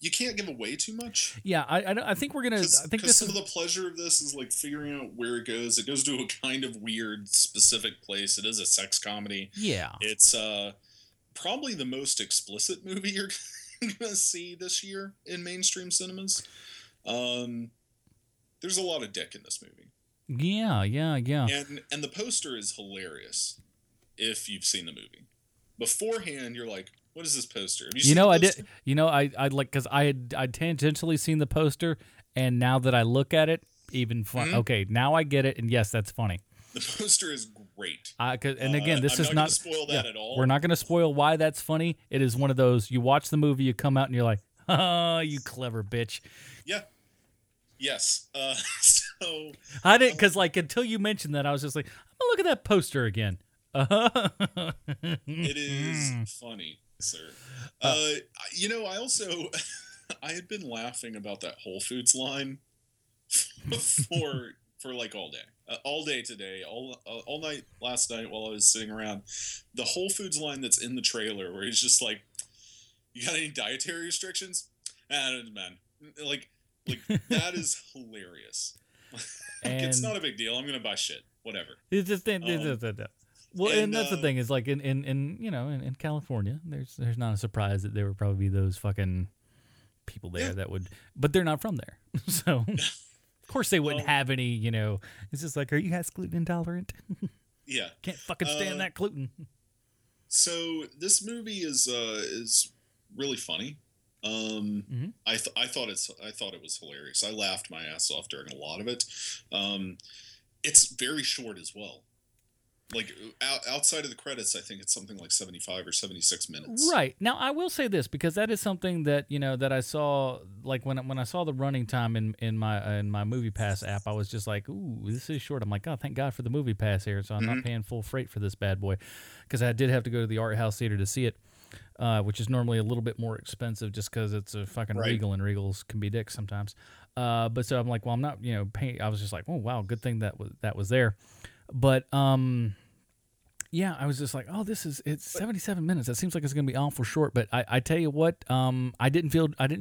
You can't give away too much. Yeah, I think we're gonna. I think this is the pleasure of this is like figuring out where it goes. It goes to a kind of weird, specific place. It is a sex comedy. Yeah, it's probably the most explicit movie you're gonna see this year in mainstream cinemas. There's a lot of dick in this movie. Yeah. And the poster is hilarious. If you've seen the movie beforehand, you're like, what is this poster? Have you seen the poster? I did. I like, because I had tangentially seen the poster, and now that I look at it, even fun. Mm-hmm. Okay, now I get it, and yes, that's funny. The poster is great. And again, this is not spoil that at all. We're not going to spoil why that's funny. It is one of those you watch the movie, you come out, and you're like, oh, you clever bitch. Yeah. Yes. So I didn't, because like until you mentioned that, I was just like, I'm gonna look at that poster again. It is funny. Sir. I also I had been laughing about that Whole Foods line for like all night last night while I was sitting around. The Whole Foods line that's in the trailer where he's just like, "You got any dietary restrictions?" Man, like that is hilarious. It's not a big deal. I'm gonna buy shit, whatever. It's just well, and that's the thing is like in California, there's not a surprise that there would probably be those fucking people there that would, but they're not from there, so of course they wouldn't have any. It's just like, are you guys gluten intolerant? Yeah, can't fucking stand that gluten. So this movie is really funny. Mm-hmm. I thought it was hilarious. I laughed my ass off during a lot of it. It's very short as well. Like outside of the credits, I think it's something like 75 or 76 minutes. Right. Now, I will say this, because that is something that, that I saw, like when I saw the running time in my Movie Pass app, I was just like, ooh, this is short. I'm like, oh, thank God for the Movie Pass here. So I'm not paying full freight for this bad boy, because I did have to go to the Art House Theater to see it, which is normally a little bit more expensive just because it's a fucking Regal, and Regals can be dicks sometimes. But so I'm like, well, I'm not, paying. I was just like, oh, wow, good thing that was there. But, I was just like, oh, it's 77 minutes. That seems like it's going to be awful short. But I tell you what, I didn't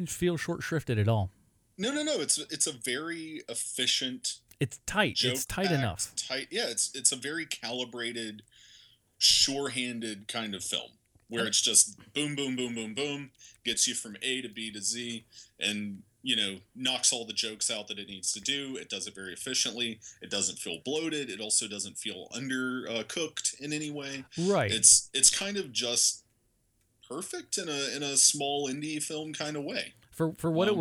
feel short shrifted at all. No. It's a very efficient. It's tight. It's tight enough. Tight. Yeah. It's a very calibrated, sure-handed kind of film where it's just boom, boom, boom, boom, boom, gets you from A to B to Z, and knocks all the jokes out that it needs to do. It does it very efficiently. It doesn't feel bloated. It also doesn't feel undercooked in any way. Right. It's kind of just perfect in a small indie film kind of way. For what it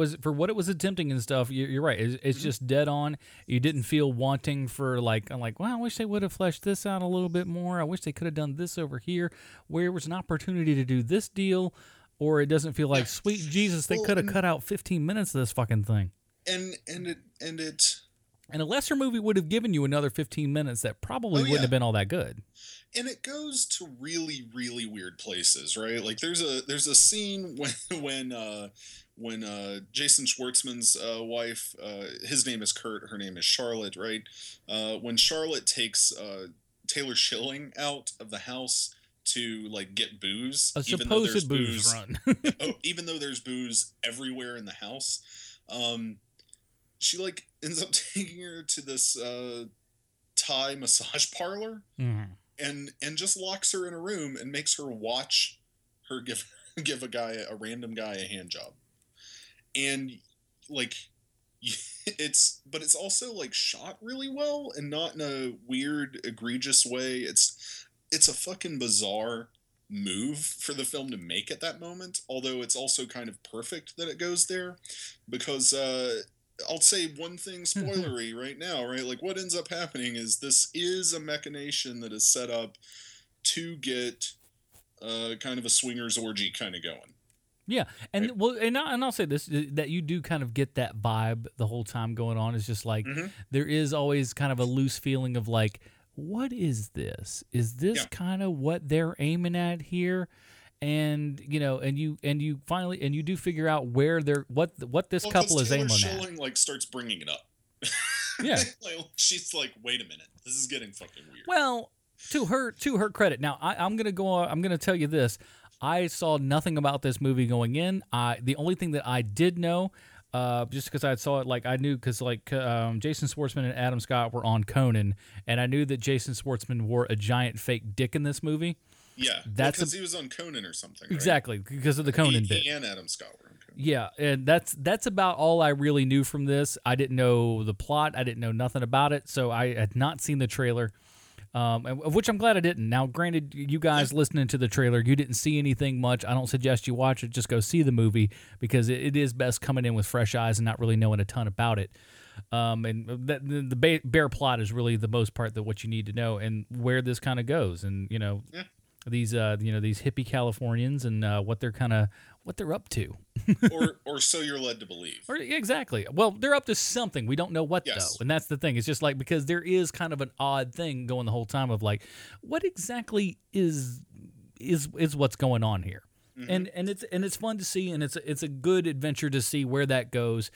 was attempting and stuff. You're right. It's just dead on. You didn't feel wanting for I wish they would have fleshed this out a little bit more. I wish they could have done this over here where it was an opportunity to do this deal. Or it doesn't feel like, sweet Jesus, they could have cut out 15 minutes of this fucking thing. And a lesser movie would have given you another 15 minutes that probably wouldn't have been all that good. And it goes to really, really weird places, right? Like there's a scene when Jason Schwartzman's wife, his name is Kurt, her name is Charlotte, right? When Charlotte takes Taylor Schilling out of the house to like get booze, a supposed booze run. Even though there's booze everywhere in the house, she like ends up taking her to this Thai massage parlor, and just locks her in a room and makes her watch her give a random guy a hand job, and like it's also like shot really well and not in a weird egregious way. It's a fucking bizarre move for the film to make at that moment, although it's also kind of perfect that it goes there, because I'll say one thing spoilery right now, right? Like what ends up happening is this is a machination that is set up to get kind of a swingers orgy kind of going. Yeah, and right? Well, and I'll say this, that you do kind of get that vibe the whole time going on. It's just like there is always kind of a loose feeling of like, what is this? Is this kind of what they're aiming at here? And you know, and you finally do figure out where they're what this couple is aiming at. Like starts bringing it up. Yeah, like, she's like, wait a minute, this is getting fucking weird. Well, to her credit, now I'm gonna tell you this. I saw nothing about this movie going in. The only thing that I did know, just because I saw it, like I knew, because like Jason Schwartzman and Adam Scott were on Conan, and I knew that Jason Schwartzman wore a giant fake dick in this movie. Yeah, that's because he was on Conan or something. Right? Exactly, because of the Conan bit. He and Adam Scott were on Conan. Yeah, and that's about all I really knew from this. I didn't know the plot. I didn't know nothing about it, so I had not seen the trailer. Of which I'm glad I didn't. Now, granted, you guys listening to the trailer, you didn't see anything much. I don't suggest you watch it. Just go see the movie, because it is best coming in with fresh eyes and not really knowing a ton about it. And the bare plot is really the most part that what you need to know and where this kind of goes. And you know, these hippie Californians and what they're up to, or so you're led to believe. Or, exactly. Well, they're up to something. We don't know what though, and that's the thing. It's just like, because there is kind of an odd thing going the whole time of like, what exactly is what's going on here, and it's fun to see, and it's a good adventure to see where that goes.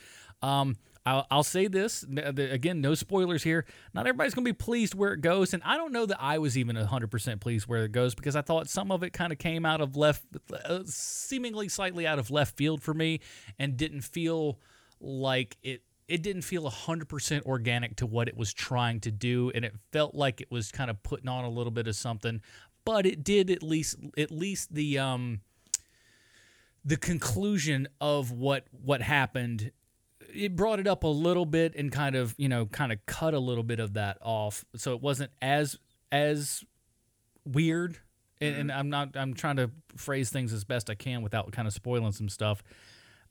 I'll say this again, no spoilers here. Not everybody's going to be pleased where it goes, and I don't know that I was even 100% pleased where it goes, because I thought some of it kind of came out of seemingly slightly out of left field for me, and didn't feel like it didn't feel 100% organic to what it was trying to do, and it felt like it was kind of putting on a little bit of something, but it did at least the conclusion of what happened. It brought it up a little bit and kind of cut a little bit of that off, so it wasn't as weird. And I'm trying to phrase things as best I can without kind of spoiling some stuff.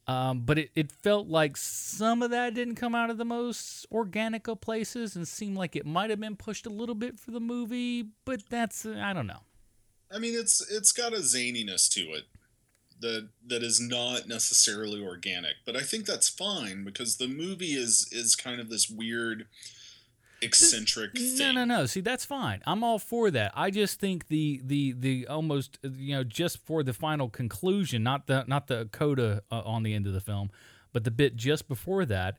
But it felt like some of that didn't come out of the most organic of places, and seemed like it might have been pushed a little bit for the movie. But that's, I don't know. I mean, it's got a zaniness to it that is not necessarily organic, but I think that's fine, because the movie is kind of this weird eccentric thing. No. See, that's fine. I'm all for that. I just think the almost, just for the final conclusion, not the coda on the end of the film, but the bit just before that,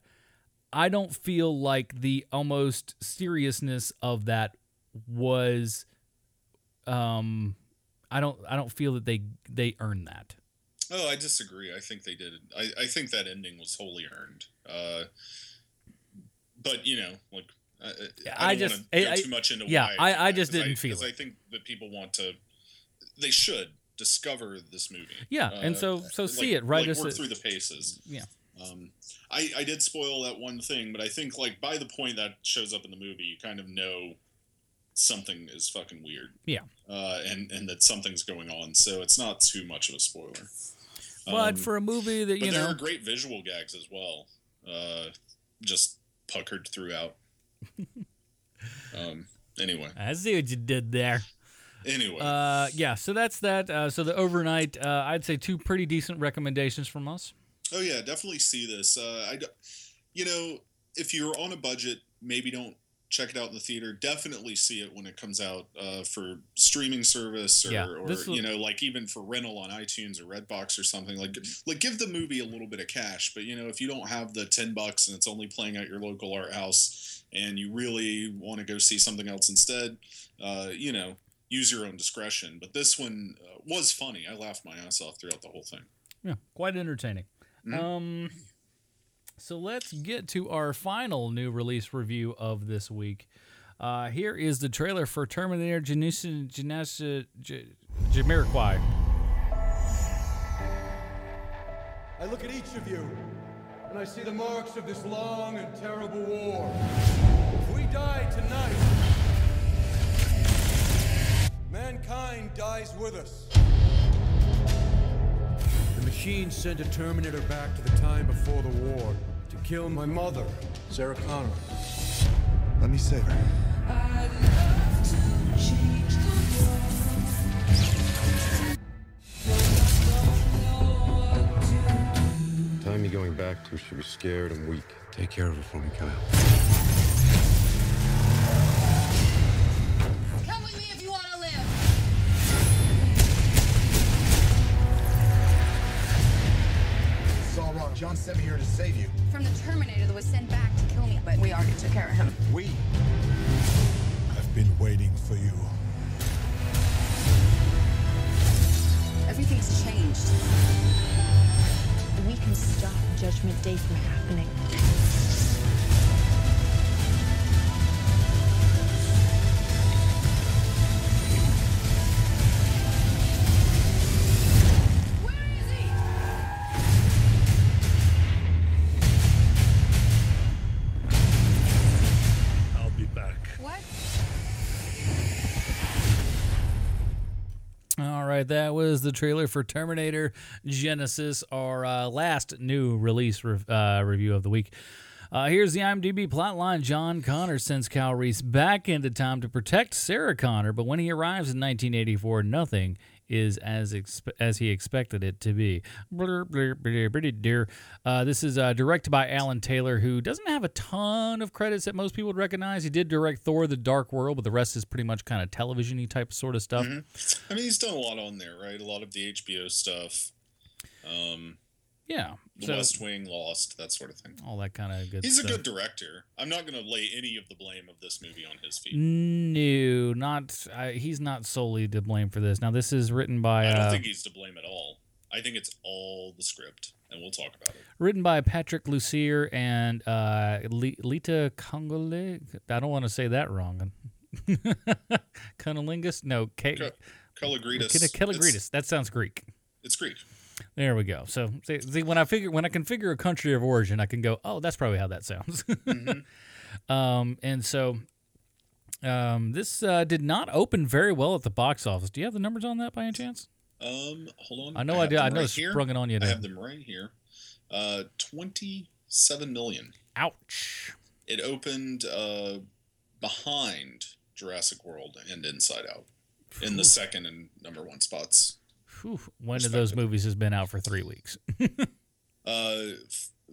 I don't feel like the almost seriousness of that was, I don't feel that they earned that. Oh, I disagree. I think they did. I think that ending was wholly earned. But I just didn't feel it. Because I think that people they should discover this movie. Yeah, and so see it right. Like work through the paces. Yeah. I did spoil that one thing, but I think like by the point that shows up in the movie, you kind of know something is fucking weird. Yeah. And that something's going on, so it's not too much of a spoiler. But for a movie that, you know... there are great visual gags as well. Just puckered throughout. Anyway. I see what you did there. Anyway. Yeah, so that's that. So The Overnight, I'd say two pretty decent recommendations from us. Oh, yeah, definitely see this. If you're on a budget, maybe don't check it out in the theater. Definitely see it when it comes out for streaming service or even for rental on iTunes or Redbox or something. Like give the movie a little bit of cash, but if you don't have the $10 and it's only playing at your local art house and you really want to go see something else instead, use your own discretion. But this one was funny. I laughed my ass off throughout the whole thing. Yeah, quite entertaining. Mm-hmm. So let's get to our final new release review of this week. Here is the trailer for Terminator Genisys. I look at each of you, and I see the marks of this long and terrible war. If we die tonight, mankind dies with us. The machine sent a Terminator back to the time before the war to kill my mother, Sarah Connor. Let me save her. I'd love to change the world. Any going back to, she was scared and weak. Take care of her for me, Kyle. Come with me if you want to live. It's all wrong. John sent me here to save you. From the Terminator that was sent back to kill me, but we already took care of him. We? I've been waiting for you. Everything's changed. We can stop Judgment Day from happening. Where is he? I'll be back. What? All right, that was the trailer for Terminator Genisys, our last new release review of the week. Here's the IMDb plotline. John Connor sends Kyle Reese back into time to protect Sarah Connor, but when he arrives in 1984, nothing is as he expected it to be. This is directed by Alan Taylor, who doesn't have a ton of credits that most people would recognize. He did direct Thor: The Dark World, but the rest is pretty much kind of television-y type sort of stuff. Mm-hmm. I mean, he's done a lot on there, right? A lot of the HBO stuff. Yeah. The West Wing, Lost, that sort of thing. All that kind of good stuff. He's a good director. I'm not going to lay any of the blame of this movie on his feet. No, he's not solely to blame for this. Now, this is written by... I don't think he's to blame at all. I think it's all the script, and we'll talk about it. Written by Patrick Lussier and Lita Kalogridis. I don't want to say that wrong. Conolingus? No. Kalogridis. Kalogridis. That sounds Greek. It's Greek. There we go. So see, when I can figure a country of origin, I can go, oh, that's probably how that sounds. Mm-hmm. This did not open very well at the box office. Do you have the numbers on that by any chance? Hold on. I know I did. I know I sprung it on you. I have them right here. 27 million. Ouch! It opened behind Jurassic World and Inside Out in the second and number one spots. Whew. One of those movies has been out for 3 weeks.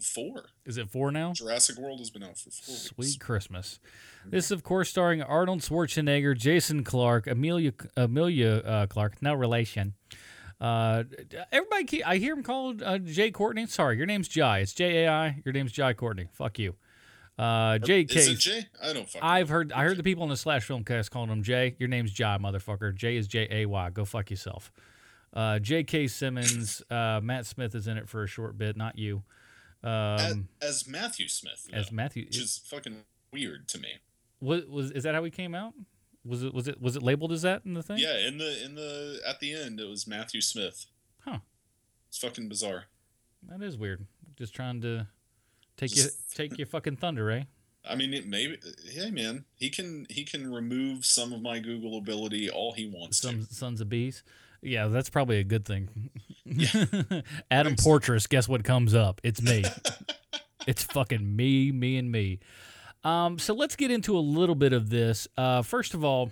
Four. Is it four now? Jurassic World has been out for 4 weeks. Sweet Christmas. This, of course, starring Arnold Schwarzenegger, Jason Clarke, Amelia Clarke, no relation. I hear him called Jai Courtney. Sorry, your name's Jai. It's Jai. Your name's Jai Courtney. Fuck you. J.K. Is it Jay? I don't fucking know. I heard the people on the Slash Filmcast calling him Jay. Your name's Jai, motherfucker. Jay is Jay. Go fuck yourself. J.K. Simmons, Matt Smith is in it for a short bit, not you. As Matthew Smith. Though, as Matthew, which is fucking weird to me. Is that how he came out? Was it labeled as that in the thing? Yeah, in the at the end it was Matthew Smith. Huh. It's fucking bizarre. That is weird. Just trying to take your fucking thunder, eh? I mean, it may. Hey, man, he can remove some of my Google ability all he wants. Sons of bees. Yeah, that's probably a good thing. Yeah. Adam Portress, guess what comes up? It's me. It's fucking me and me. So let's get into a little bit of this. First of all,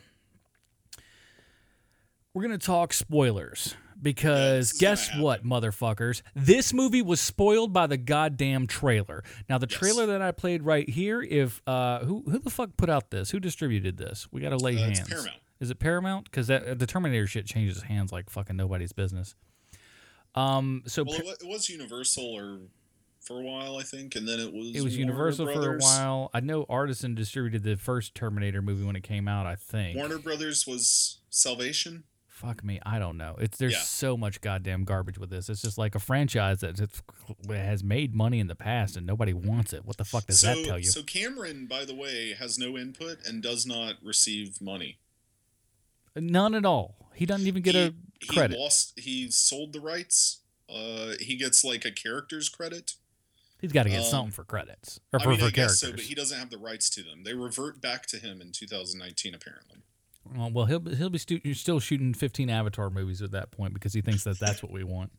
we're going to talk spoilers because guess what, motherfuckers? This movie was spoiled by the goddamn trailer. Now, the trailer that I played right here, if who the fuck put out this? Who distributed this? We got to lay hands. It's Paramount. Is it Paramount? Because the Terminator shit changes hands like fucking nobody's business. It was Universal for a while, I think, and then it was Universal for a while. I know Artisan distributed the first Terminator movie when it came out, I think. Warner Brothers was Salvation? Fuck me, I don't know. There's so much goddamn garbage with this. It's just like a franchise that has made money in the past and nobody wants it. What the fuck does that tell you? So Cameron, by the way, has no input and does not receive money. None at all. He doesn't even get a credit. He sold the rights. He gets like a character's credit. He's got to get something for credits. I guess so, but he doesn't have the rights to them. They revert back to him in 2019, apparently. Well, he'll be still shooting 15 Avatar movies at that point because he thinks that's what we want.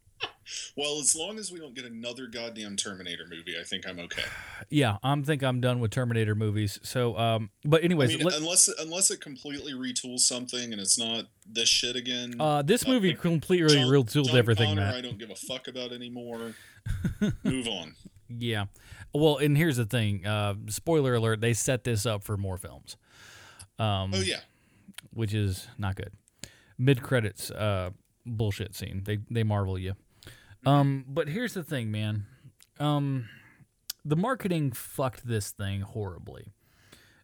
Well, as long as we don't get another goddamn Terminator movie, I think I'm okay. Yeah, I'm done with Terminator movies. So, but anyways, I mean, unless it completely retools something and it's not this shit again. This movie completely retooled everything. John Connor, Matt, I don't give a fuck about anymore. Move on. Yeah. Well, and here's the thing. Spoiler alert: they set this up for more films. Oh yeah, which is not good. Mid-credits bullshit scene. They marvel you. But here's the thing, man. The marketing fucked this thing horribly.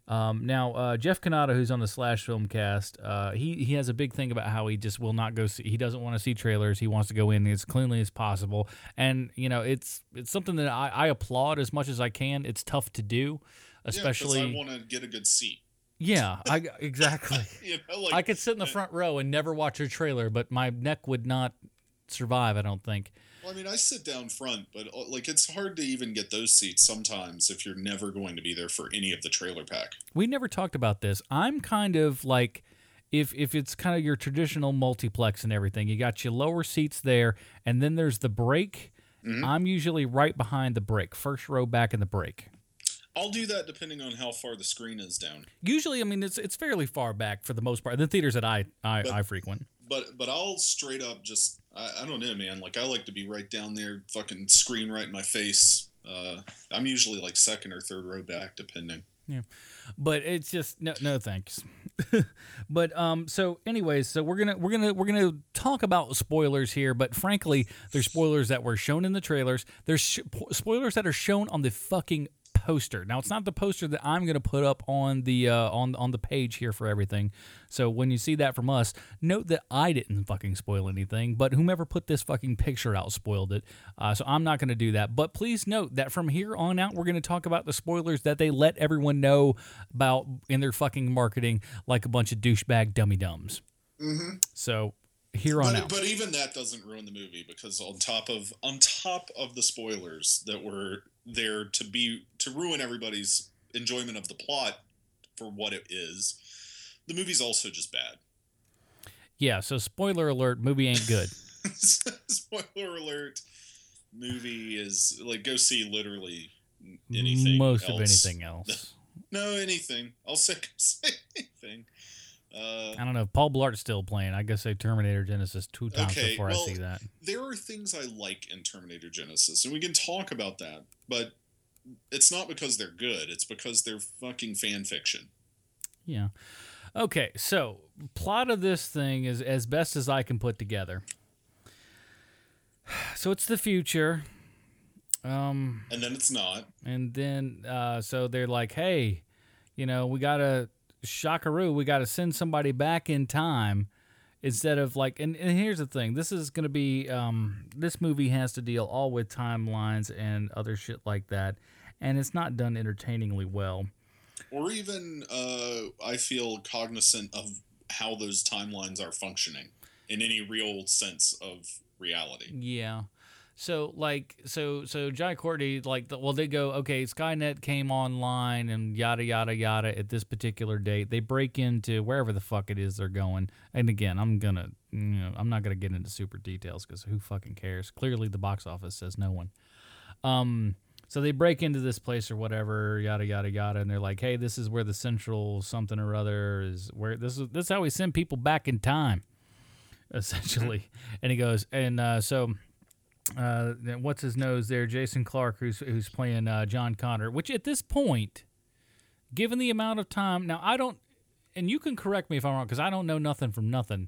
Now, Jeff Cannata, who's on the Slash Film Cast, he has a big thing about how he just will not go see. He doesn't want to see trailers. He wants to go in as cleanly as possible. And you know, it's something that I applaud as much as I can. It's tough to do, especially. Yeah, because I want to get a good seat. Yeah, exactly. You know, like, I could sit in the front row and never watch a trailer, but my neck would not survive, I don't think. Well, I mean, I sit down front, but like it's hard to even get those seats sometimes if you're never going to be there for any of the trailer pack. We never talked about this. I'm kind of like, if it's kind of your traditional multiplex and everything, you got your lower seats there, and then there's the break. Mm-hmm. I'm usually right behind the break, first row back in the break. I'll do that depending on how far the screen is down. Usually, I mean, it's fairly far back for the most part. The theaters that I frequent. But I'll straight up just, I don't know, man. Like, I like to be right down there, fucking screen right in my face. I'm usually like second or third row back, depending. Yeah. But it's just, no thanks. But, so anyways, so we're going to talk about spoilers here, but frankly, there's spoilers that were shown in the trailers. There's spoilers that are shown on the fucking poster. Now, it's not the poster that I'm going to put up on the on the page here for everything. So when you see that from us, note that I didn't fucking spoil anything, but whomever put this fucking picture out spoiled it. So I'm not going to do that. But please note that from here on out, we're going to talk about the spoilers that they let everyone know about in their fucking marketing, like a bunch of douchebag dummy dums. Mm-hmm. So here on out. But even that doesn't ruin the movie, because on top of the spoilers that were there to ruin everybody's enjoyment of the plot for what it is, the movie's also just bad. Yeah, so spoiler alert, movie ain't good. Spoiler alert, movie is like, go see literally anything. Most else. Of anything else. No, anything. I'll say anything. I don't know. If Paul Blart still playing, I guess say Terminator Genisys 2 times before I see that. There are things I like in Terminator Genisys, and we can talk about that, but it's not because they're good. It's because they're fucking fan fiction. Yeah. Okay, so plot of this thing is as best as I can put together. So it's the future. And then it's not. And then, so they're like, hey, you know, we got to... Shockaroo, we got to send somebody back in time instead of like, and here's the thing, this is going to be, this movie has to deal all with timelines and other shit like that, and it's not done entertainingly well. Or even, I feel cognizant of how those timelines are functioning in any real sense of reality. Yeah. So like, so Jai Courtney, like, they go, okay, Skynet came online and yada, yada, yada at this particular date. They break into wherever the fuck it is they're going. And again, I'm not going to get into super details because who fucking cares? Clearly the box office says no one. So they break into this place or whatever, yada, yada, yada. And they're like, hey, this is where the central something or other is, where this is how we send people back in time, essentially. And he goes, and so... what's his nose there? Jason Clark, who's playing John Connor, which at this point, given the amount of time, now I don't, and you can correct me if I'm wrong, because I don't know nothing from nothing.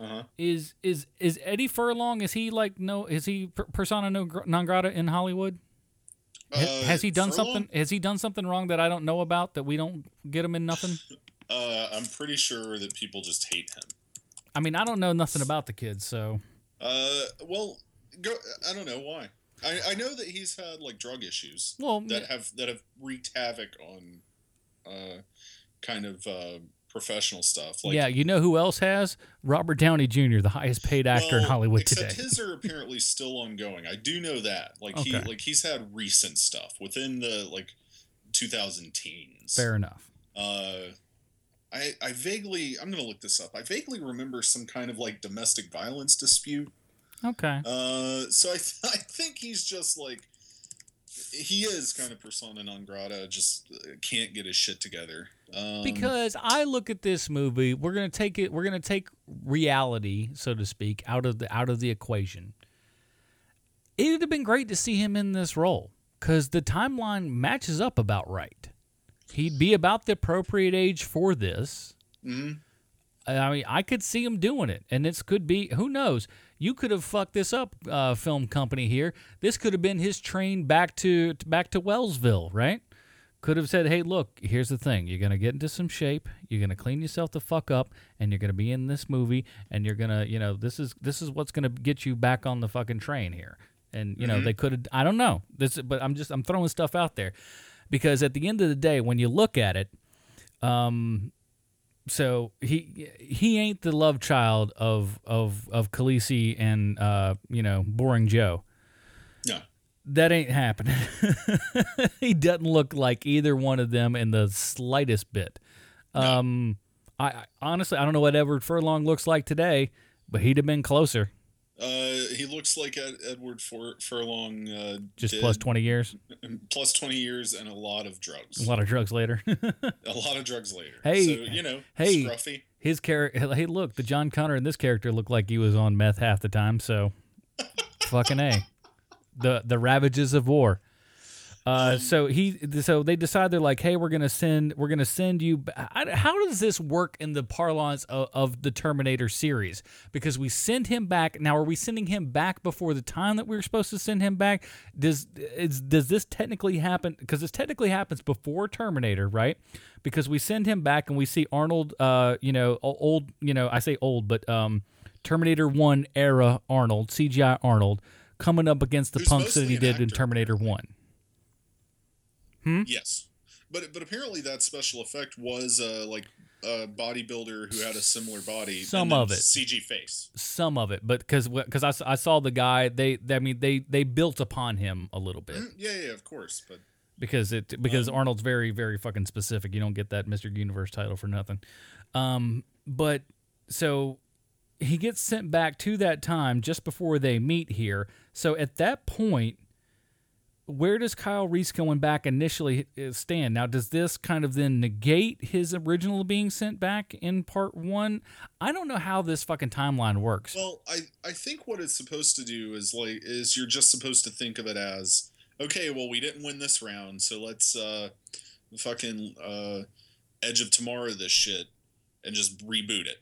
Uh-huh. Is Eddie Furlong? Is he like persona non grata in Hollywood? Has he done Furlong? Something? Has he done something wrong that I don't know about, that we don't get him in nothing? I'm pretty sure that people just hate him. I mean, I don't know nothing about the kid, so. Well. I don't know why. I know that he's had like drug issues that have wreaked havoc on professional stuff. Like, yeah, you know who else has? Robert Downey Jr., the highest paid actor in Hollywood today. His are apparently still ongoing. I do know that. Like okay. He's had recent stuff within the 2010s. Fair enough. I'm gonna look this up. I vaguely remember some kind of like domestic violence dispute. Okay. So I think he's just like, he is kind of persona non grata, just can't get his shit together. Because I look at this movie, we're going to take reality, so to speak, out of the equation. It would have been great to see him in this role because the timeline matches up about right. He'd be about the appropriate age for this. Mm-hmm. I mean, I could see him doing it, and this could be, who knows? You could have fucked this up, film company here. This could have been his train back to Wellsville, right? Could have said, hey, look, here's the thing. You're going to get into some shape. You're going to clean yourself the fuck up, and you're going to be in this movie, and you're going to, you know, this is what's going to get you back on the fucking train here. And, you know, mm-hmm. They could have, I don't know, this, but I'm throwing stuff out there. Because at the end of the day, when you look at it, so he ain't the love child of Khaleesi and boring Joe. No, that ain't happening. He doesn't look like either one of them in the slightest bit. No. I honestly I don't know what Edward Furlong looks like today, but he'd have been closer. He looks like Edward Furlong. Just plus 20 years? Plus 20 years and a lot of drugs. A lot of drugs later. Hey, so, you know, hey, scruffy. His character. Hey, look, the John Connor in this character looked like he was on meth half the time, so fucking A. The ravages of war. So they decide, they're like, hey, we're gonna send you. How does this work in the parlance of the Terminator series? Because we send him back. Now, are we sending him back before the time that we were supposed to send him back? Does this technically happen? Because this technically happens before Terminator, right? Because we send him back and we see Arnold, I say old, but Terminator 1 era Arnold, CGI Arnold, coming up against the punks that he did in Terminator 1. Hmm? Yes, but apparently that special effect was like a bodybuilder who had a similar body. Some of it CG face. Some of it, but because I saw the guy. They built upon him a little bit. Yeah, of course, but because Arnold's very, very fucking specific. You don't get that Mr. Universe title for nothing. But so he gets sent back to that time just before they meet here. So at that point. Where does Kyle Reese going back initially stand? Now, does this kind of then negate his original being sent back in part one? I don't know how this fucking timeline works. Well, I think what it's supposed to do is you're just supposed to think of it as, okay, well, we didn't win this round, so let's fucking Edge of Tomorrow this shit and just reboot it.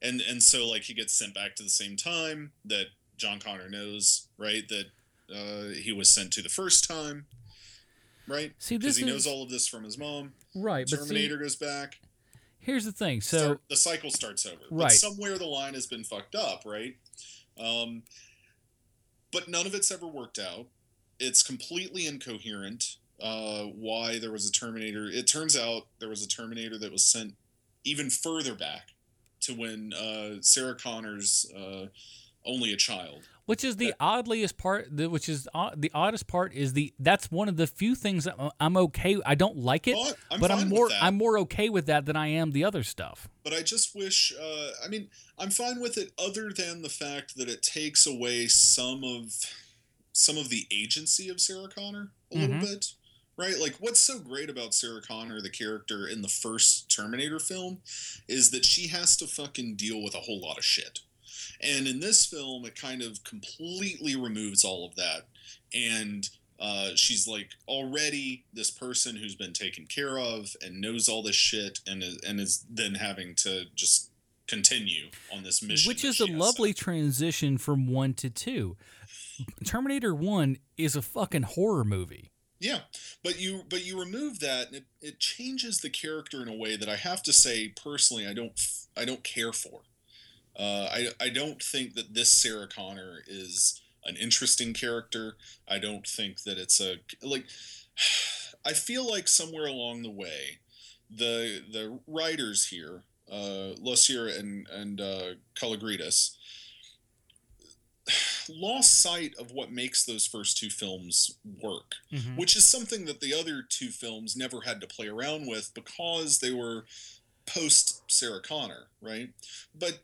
And so like he gets sent back to the same time that John Connor knows, right? That he was sent to the first time, right? See, because he knows all of this from his mom. Right. Terminator goes back. Here's the thing. So the cycle starts over. Right. But somewhere the line has been fucked up, right? But none of it's ever worked out. It's completely incoherent. Why there was a Terminator? It turns out there was a Terminator that was sent even further back to when Sarah Connor's only a child. Which is the oddliest part, which is the oddest part is that's one of the few things I'm okay. I don't like it, but I'm more okay with that than I am the other stuff. But I just wish, I'm fine with it other than the fact that it takes away some of the agency of Sarah Connor a mm-hmm. little bit, right? Like what's so great about Sarah Connor, the character in the first Terminator film, is that she has to fucking deal with a whole lot of shit. And in this film, it kind of completely removes all of that. And she's like already this person who's been taken care of and knows all this shit and is then having to just continue on this mission. Which is a lovely transition from 1 to 2. Terminator 1 is a fucking horror movie. Yeah, but you remove that and it changes the character in a way that I have to say personally I don't care for. I don't think that this Sarah Connor is an interesting character. I don't think that it's I feel like somewhere along the way, the writers here, Lossier and Kalogridis, lost sight of what makes those first two films work, mm-hmm. which is something that the other two films never had to play around with because they were post Sarah Connor, right? But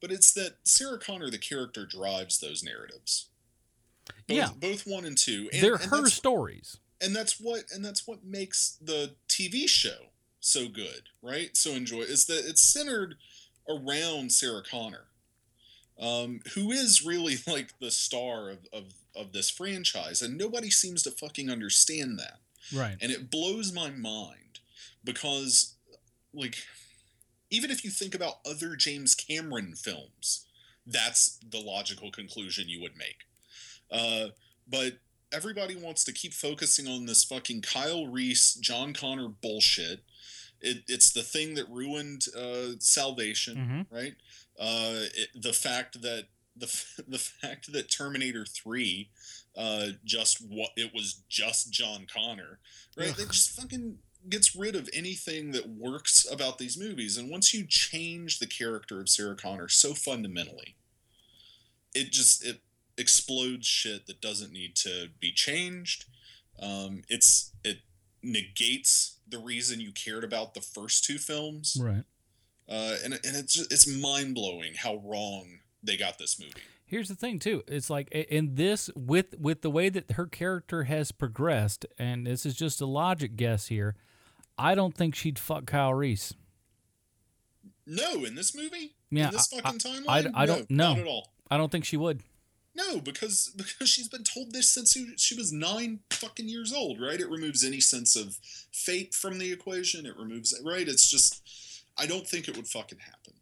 But it's that Sarah Connor, the character, drives those narratives. Both 1 and 2. And, they're her stories. And that's what makes the TV show so good, right? So enjoy. Is that it's centered around Sarah Connor, who is really like the star of this franchise, and nobody seems to fucking understand that. Right. And it blows my mind because, like, even if you think about other James Cameron films, that's the logical conclusion you would make. But everybody wants to keep focusing on this fucking Kyle Reese, John Connor bullshit. It's the thing that ruined Salvation, mm-hmm. right? The fact that Terminator 3 it was just John Connor, right? They just fucking gets rid of anything that works about these movies. And once you change the character of Sarah Connor so fundamentally, it explodes shit that doesn't need to be changed. It negates the reason you cared about the first two films. Right. And it's mind blowing how wrong they got this movie. Here's the thing too. It's like in this with the way that her character has progressed, and this is just a logic guess here. I don't think she'd fuck Kyle Reese. No, in this movie? Yeah, in this fucking timeline? I don't know. Not at all. I don't think she would. No, because she's been told this since she was 9 fucking years old, right? It removes any sense of fate from the equation. It removes it, right? It's just, I don't think it would fucking happen.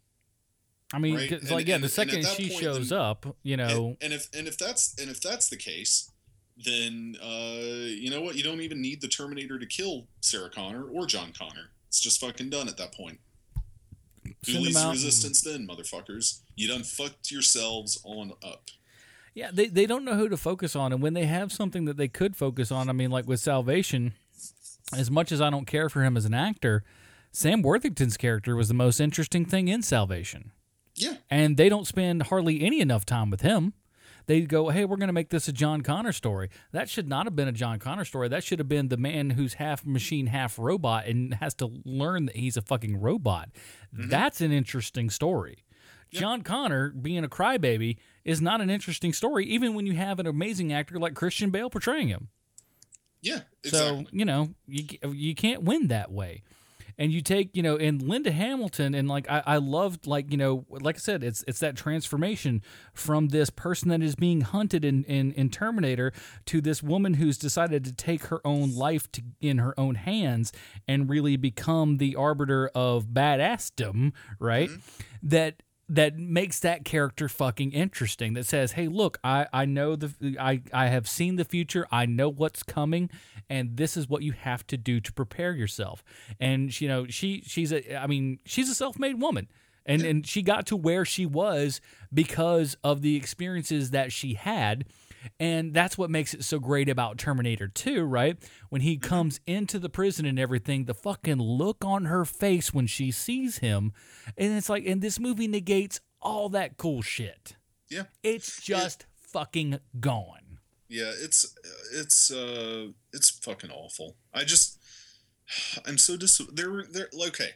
I mean, right? The second she shows up, you know, and if that's the case, then you know what? You don't even need the Terminator to kill Sarah Connor or John Connor. It's just fucking done at that point. Who leads the resistance then, motherfuckers? You done fucked yourselves on up. Yeah, they don't know who to focus on, and when they have something that they could focus on, I mean, like with Salvation, as much as I don't care for him as an actor, Sam Worthington's character was the most interesting thing in Salvation. Yeah. And they don't spend hardly enough time with him. They go, hey, we're going to make this a John Connor story. That should not have been a John Connor story. That should have been the man who's half machine, half robot, and has to learn that he's a fucking robot. Mm-hmm. That's an interesting story. Yep. John Connor being a crybaby is not an interesting story, even when you have an amazing actor like Christian Bale portraying him. Yeah, exactly. So, you know, you can't win that way. And you take, you know, and Linda Hamilton, and like I loved, like, you know, like I said, it's that transformation from this person that is being hunted in Terminator to this woman who's decided to take her own life in her own hands and really become the arbiter of badassdom, right? Mm-hmm. That makes that character fucking interesting, that says, hey, look, I have seen the future. I know what's coming, and this is what you have to do to prepare yourself. And, you know, she's a self-made woman, and she got to where she was because of the experiences that she had. And that's what makes it so great about Terminator 2, right? When he comes into the prison and everything, the fucking look on her face when she sees him. And it's like, and this movie negates all that cool shit. Yeah. It's just fucking gone. Yeah, it's fucking awful. I'm so okay.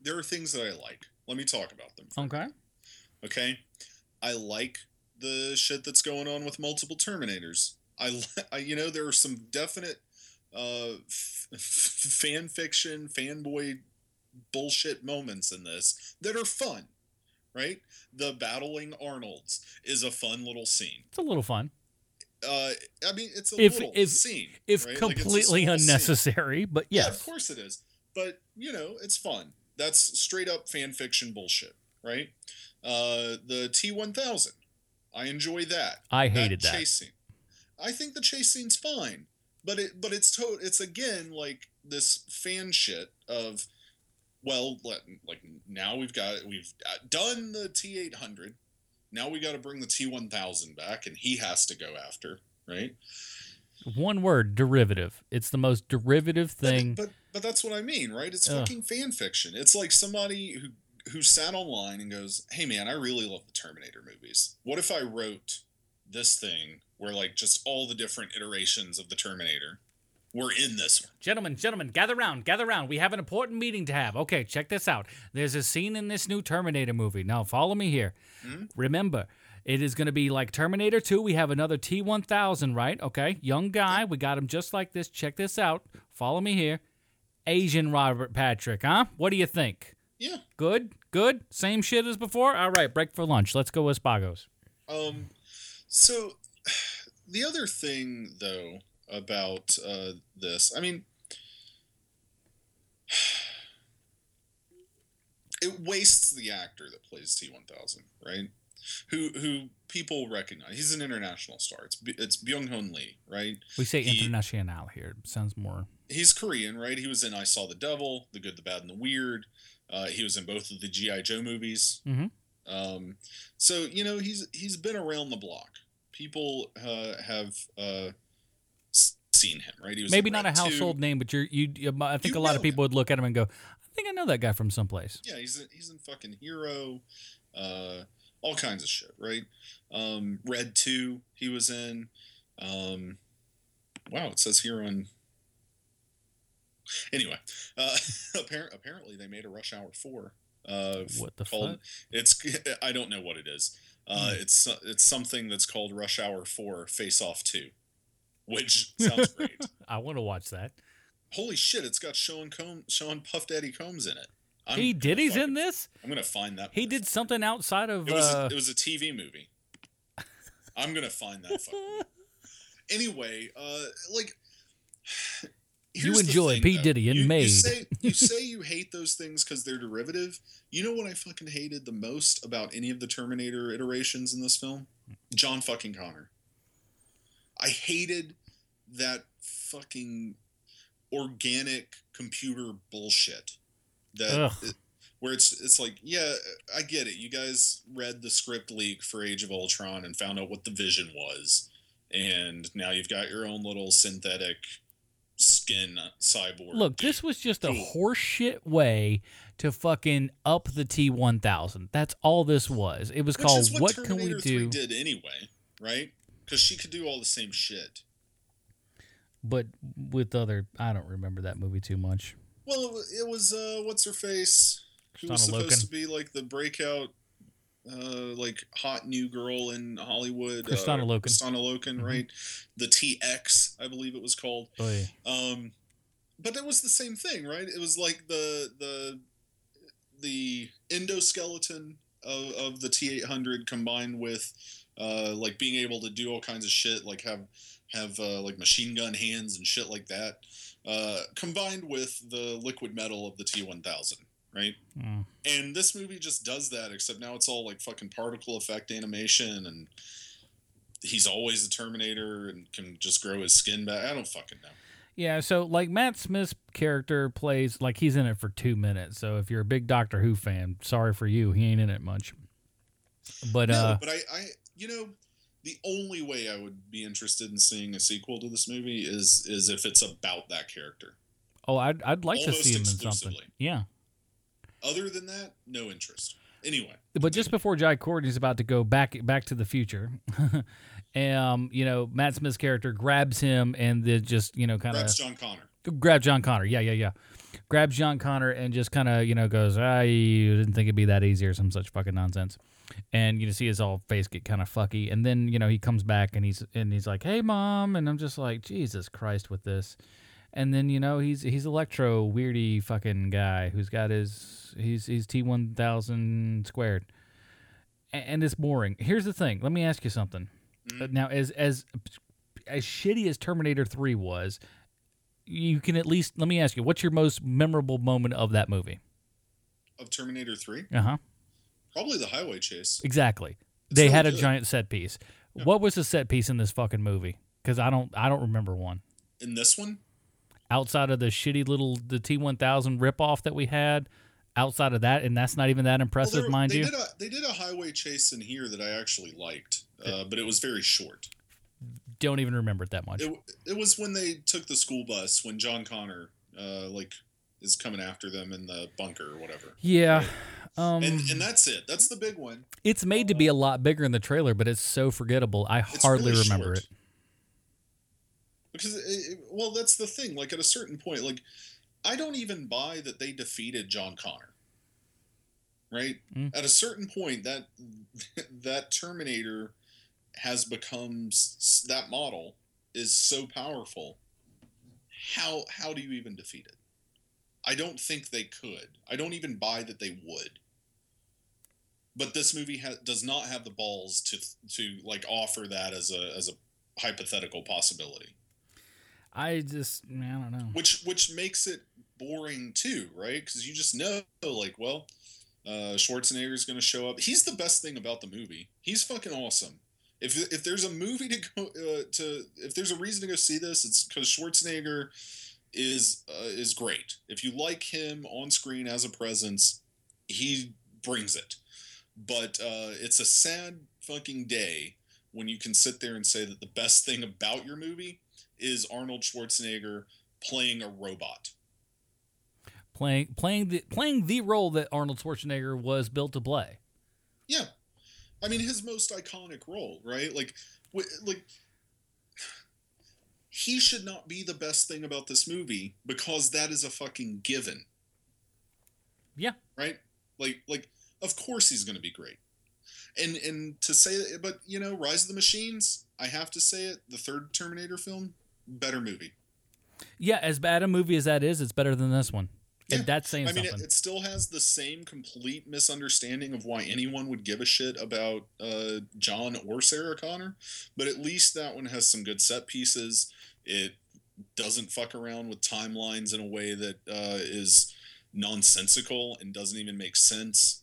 There are things that I like. Let me talk about them. Okay. I like the shit that's going on with multiple Terminators. I you know, there are some definite fan fiction, fanboy bullshit moments in this that are fun, right? The battling Arnolds is a fun little scene. It's a little fun. I mean, it's a little scene. If right? Completely like unnecessary, scene. But yes. Yeah, of course it is. But, you know, it's fun. That's straight up fan fiction bullshit, right? The T-1000. I enjoy that. I hated that chase scene. I think the chase scene's fine, but it's again like this fan shit of, well, like now we've done the T-800, now we got to bring the T-1000 back, and he has to go after, right? One word, derivative. It's the most derivative thing. But that's what I mean, right? It's fucking fan fiction. It's like somebody who sat online and goes, hey man, I really love the Terminator movies. What if I wrote this thing where like just all the different iterations of the Terminator We're in this one. Gentlemen, gather round. We have an important meeting to have. Okay, check this out. There's a scene in this new Terminator movie. Now, follow me here. Mm-hmm. Remember, it is going to be like Terminator 2. We have another T-1000, right? Okay, young guy. We got him just like this. Check this out. Follow me here. Asian Robert Patrick, huh? What do you think? Yeah. Good? Same shit as before? All right, break for lunch. Let's go with Spagos. So, the other thing, though, about this. I mean, it wastes the actor that plays T-1000, right? Who people recognize. He's an international star. It's Byung-Hun Lee, right? We say international here. Sounds more... He's Korean, right? He was in I Saw the Devil, The Good, the Bad, and the Weird. He was in both of the G.I. Joe movies. Mm-hmm. So, you know, he's been around the block. People have... seen him, right? He was maybe not a household name, but I think a lot of people would look at him and go, I think I know that guy from someplace. Yeah, he's in fucking Hero, all kinds of shit, right? Red 2 he was in. Wow, it says here on... Anyway, apparently they made a Rush Hour 4. What the fuck? I don't know what it is. It's something that's called Rush Hour 4 Face Off 2. Which sounds great. I want to watch that. Holy shit, it's got Sean Puff Daddy Combs in it. He's in this? I'm going to find that. He did something outside of... It was a TV movie. I'm going to find that fucking anyway, you enjoy P. Diddy and Maid. You say you hate those things because they're derivative. You know what I fucking hated the most about any of the Terminator iterations in this film? John fucking Connor. I hated that fucking organic computer bullshit where it's like, yeah, I get it. You guys read the script leak for Age of Ultron and found out what the vision was. And now you've got your own little synthetic skin cyborg. Look, this was just a horseshit way to fucking up the T-1000. That's all this was. It was called what can we do? Which is what Terminator 3 did anyway, right? Because she could do all the same shit. But with other... I don't remember that movie too much. Well, it was... What's-her-face? Who was supposed to be, like, the breakout, hot new girl in Hollywood. Christana Loken, mm-hmm. right? The TX, I believe it was called. Oh, yeah. But it was the same thing, right? It was like the endoskeleton of the T-800 combined with... being able to do all kinds of shit, like have machine gun hands and shit like that, combined with the liquid metal of the T-1000, right? Mm. And this movie just does that, except now it's all like fucking particle effect animation, and he's always a Terminator and can just grow his skin back. I don't fucking know. Yeah, so like Matt Smith's character plays like he's in it for 2 minutes. So if you're a big Doctor Who fan, sorry for you, he ain't in it much. But but you know, the only way I would be interested in seeing a sequel to this movie is if it's about that character. Oh, I'd like almost to see him in something. Yeah. Other than that, no interest. Anyway. But just before Jai Courtney is about to go back to the future, you know, Matt Smith's character grabs him and then just, you know, kind of... Grabs John Connor. Yeah. Grabs John Connor and just kind of, you know, goes, you didn't think it'd be that easy or some such fucking nonsense. And you see his whole face get kind of fucky, and then you know he comes back and he's like, "Hey, Mom," and I'm just like, "Jesus Christ with this." And then you know he's electro weirdy fucking guy who's got he's T-1000 squared, and it's boring. Here's the thing. Let me ask you something. Mm-hmm. Now, as shitty as Terminator 3 was, you can at least let me ask you, what's your most memorable moment of that movie? Of Terminator 3? Uh huh. Probably the highway chase. Exactly. They had a giant set piece. Yeah. What was the set piece in this fucking movie? Because I don't remember one. In this one? Outside of the shitty little the T-1000 ripoff that we had, outside of that, and that's not even that impressive, mind you. They did a highway chase in here that I actually liked, but it was very short. Don't even remember it that much. It was when they took the school bus when John Connor is coming after them in the bunker or whatever. Yeah. Right? And that's it. That's the big one. It's made to be a lot bigger in the trailer, but it's so forgettable. I hardly remember it. Because, well, that's the thing. Like, at a certain point, like, I don't even buy that they defeated John Connor. Right? Mm. At a certain point, that Terminator has become... That model is so powerful. How do you even defeat it? I don't think they could. I don't even buy that they would. But this movie does not have the balls to like offer that as a hypothetical possibility. I don't know. Which makes it boring too, right? Because you just know, like, well, Schwarzenegger's going to show up. He's the best thing about the movie. He's fucking awesome. If there's a movie to go if there's a reason to go see this, it's because Schwarzenegger is great. If you like him on screen as a presence, he brings it. But it's a sad fucking day when you can sit there and say that the best thing about your movie is Arnold Schwarzenegger playing a robot, playing the role that Arnold Schwarzenegger was built to play. Yeah, I mean, his most iconic role, right? Like he should not be the best thing about this movie because that is a fucking given. Yeah. Right. Like. Of course he's going to be great. And to say that, but, you know, Rise of the Machines, I have to say it, the third Terminator film, better movie. Yeah, as bad a movie as that is, it's better than this one. Yeah. And that's saying something. I mean, it still has the same complete misunderstanding of why anyone would give a shit about John or Sarah Connor, but at least that one has some good set pieces. It doesn't fuck around with timelines in a way that is nonsensical and doesn't even make sense.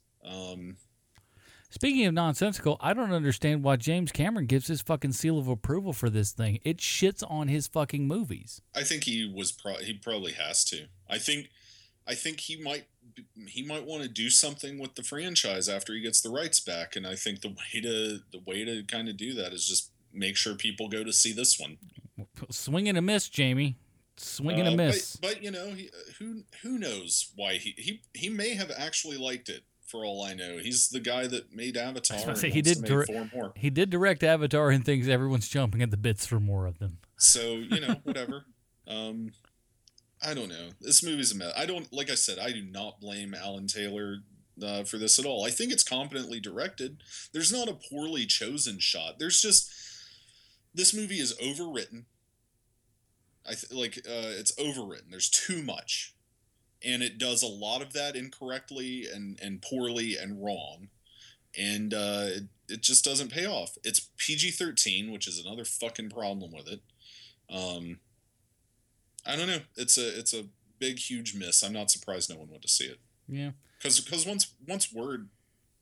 Speaking of nonsensical, I don't understand why James Cameron gives his fucking seal of approval for this thing. It shits on his fucking movies. I think he probably has to. I think he might want to do something with the franchise after he gets the rights back, and I think the way to kind of do that is just make sure people go to see this one. Swing and a miss, Jamie. Swing and a miss. But you know, who knows why he may have actually liked it. For all I know, he's the guy that made Avatar. He did direct Avatar and thinks everyone's jumping at the bits for more of them. So, you know, whatever. I don't know. This movie's a mess. Like I said, I do not blame Alan Taylor for this at all. I think it's competently directed. There's not a poorly chosen shot. There's just, this movie is overwritten. It's overwritten. There's too much. And it does a lot of that incorrectly and poorly and wrong. And it just doesn't pay off. It's PG-13, which is another fucking problem with it. I don't know. It's a big, huge miss. I'm not surprised no one went to see it. Yeah. Because once word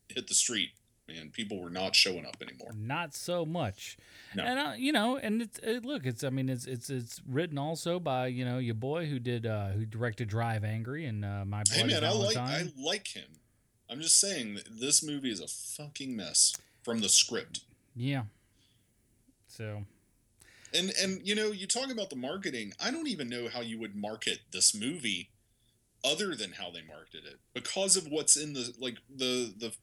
hit the street, man, people were not showing up anymore. Not so much. No. And, it's written also by, you know, your boy who directed Drive Angry and My Bloody Valentine. I like him. I'm just saying that this movie is a fucking mess from the script. Yeah. So. And you know, you talk about the marketing. I don't even know how you would market this movie other than how they marketed it, because of what's in the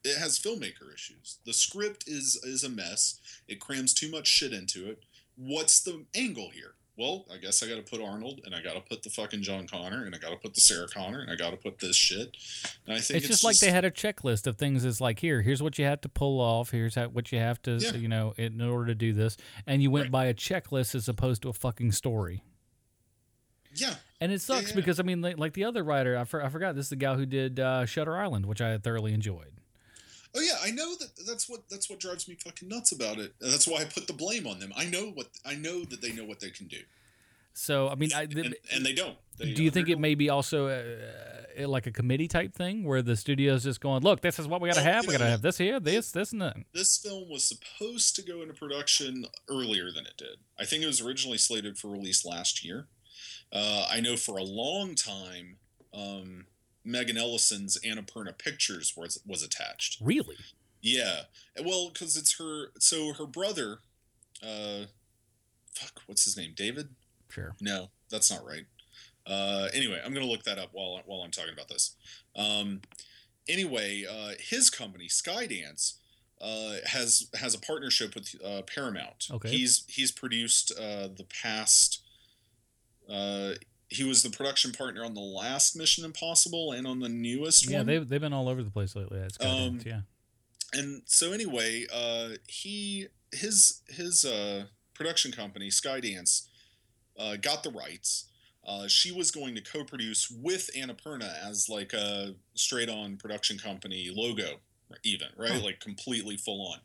it has filmmaker issues. The script is a mess. It crams too much shit into it. What's the angle here? Well, I guess I got to put Arnold, and I got to put the fucking John Connor, and I got to put the Sarah Connor, and I got to put this shit. And I think it's just like they had a checklist of things. It's like, here's what you have to pull off. Here's what you have to, you know, in order to do this. And you went by a checklist as opposed to a fucking story. Yeah. And it sucks because, I mean, like the other writer, I forgot, this is the guy who did Shutter Island, which I thoroughly enjoyed. Oh, yeah, I know that's what drives me fucking nuts about it. That's why I put the blame on them. I know that they know what they can do. So, I mean... And they don't. Do you think it may be also like a committee type thing where the studio's just going, look, this is what we got to have. We got to have this here, this, and that. This film was supposed to go into production earlier than it did. I think it was originally slated for release last year. I know for a long time, Megan Ellison's Annapurna Pictures was attached. Really? Yeah. Well, because it's her. So her brother, what's his name? David? Sure. No, that's not right. Anyway, I'm gonna look that up while I'm talking about this. Anyway, his company, Skydance, has a partnership with Paramount. Okay. He's produced the past He was the production partner on the last Mission Impossible and on the newest one. Yeah, they've been all over the place lately. That's yeah. And so anyway, his production company, Skydance, got the rights. She was going to co-produce with Annapurna as like a straight-on production company logo, even, right? Huh. Like completely full-on.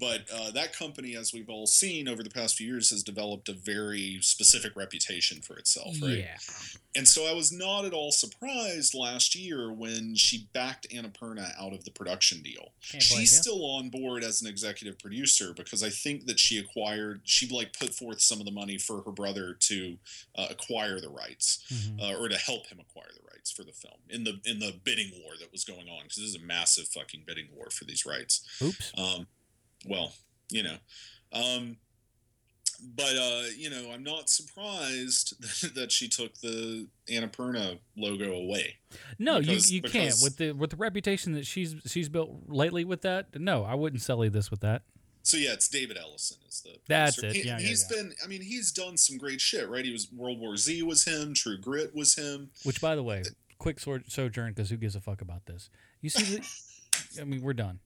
But that company, as we've all seen over the past few years, has developed a very specific reputation for itself, right? Yeah. And so I was not at all surprised last year when she backed Annapurna out of the production deal. She's still on board as an executive producer because I think that she put forth some of the money for her brother to acquire the rights, or to help him acquire the rights for the film in the bidding war that was going on, because this is a massive fucking bidding war for these rights. Oops. Well, you know. But, you know, I'm not surprised that she took the Annapurna logo away. No, you can't. With the reputation that she's built lately with that, no, I wouldn't sully this with that. So, yeah, it's David Ellison is the producer. That's it. He's done some great shit, right? He was World War Z was him. True Grit was him. Which, by the way, quick sojourn, because who gives a fuck about this? You see the... I mean, we're done.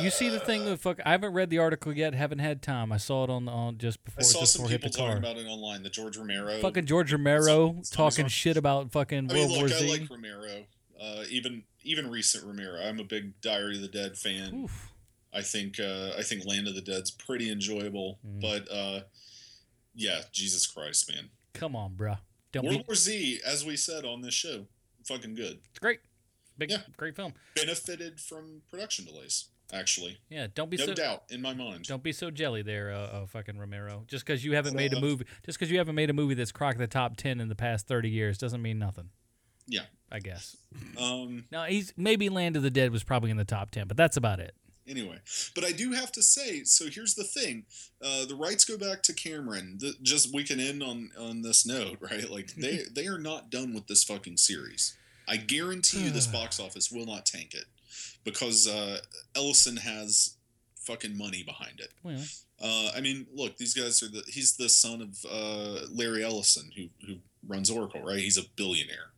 You see the thing that I haven't read the article yet. Haven't had time. I saw it on just before. I saw some people talking about it online. The George Romero. Fucking George Romero talking shit about fucking World War Z. I like Romero. Even recent Romero. I'm a big Diary of the Dead fan. Oof. I think Land of the Dead's pretty enjoyable. But yeah, Jesus Christ, man. Come on, bro. World War Z, as we said on this show, fucking good. It's great. Great film. Benefited from production delays, actually. Yeah, no doubt in my mind. Don't be so jelly there, fucking Romero. Just because you haven't made a movie, that's cracked the top 10 in the past 30 years, doesn't mean nothing. Yeah, I guess. Now he's maybe Land of the Dead was probably in the top 10, but that's about it. Anyway, but I do have to say, so here's the thing: the rights go back to Cameron. We can end on this note, right? Like they are not done with this fucking series. I guarantee you this box office will not tank it because Ellison has fucking money behind it. Well. I mean, look, these guys he's the son of Larry Ellison who runs Oracle, right? He's a billionaire.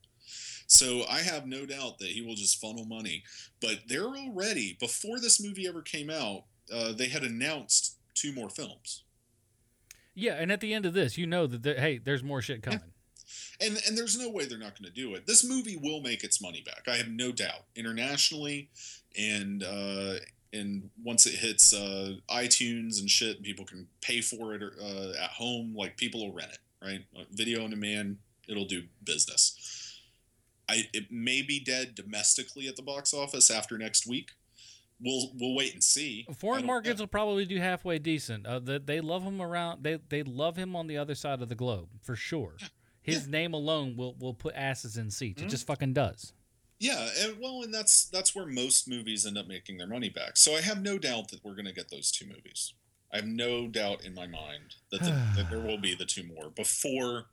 So I have no doubt that he will just funnel money. But they're already, before this movie ever came out, they had announced 2 more films. Yeah, and at the end of this, you know that, hey, there's more shit coming. Yeah. And there's no way they're not going to do it. This movie will make its money back. I have no doubt, internationally, and once it hits iTunes and shit, people can pay for it at home. Like people will rent it, right? Video on demand. It'll do business. It may be dead domestically at the box office after next week. We'll wait and see. Foreign markets will probably do halfway decent. They love him around. They love him on the other side of the globe for sure. Yeah. His name alone will put asses in seats. It just fucking does. Yeah, and that's where most movies end up making their money back. So I have no doubt that we're going to get those 2 movies. I have no doubt in my mind that that there will be the 2 more before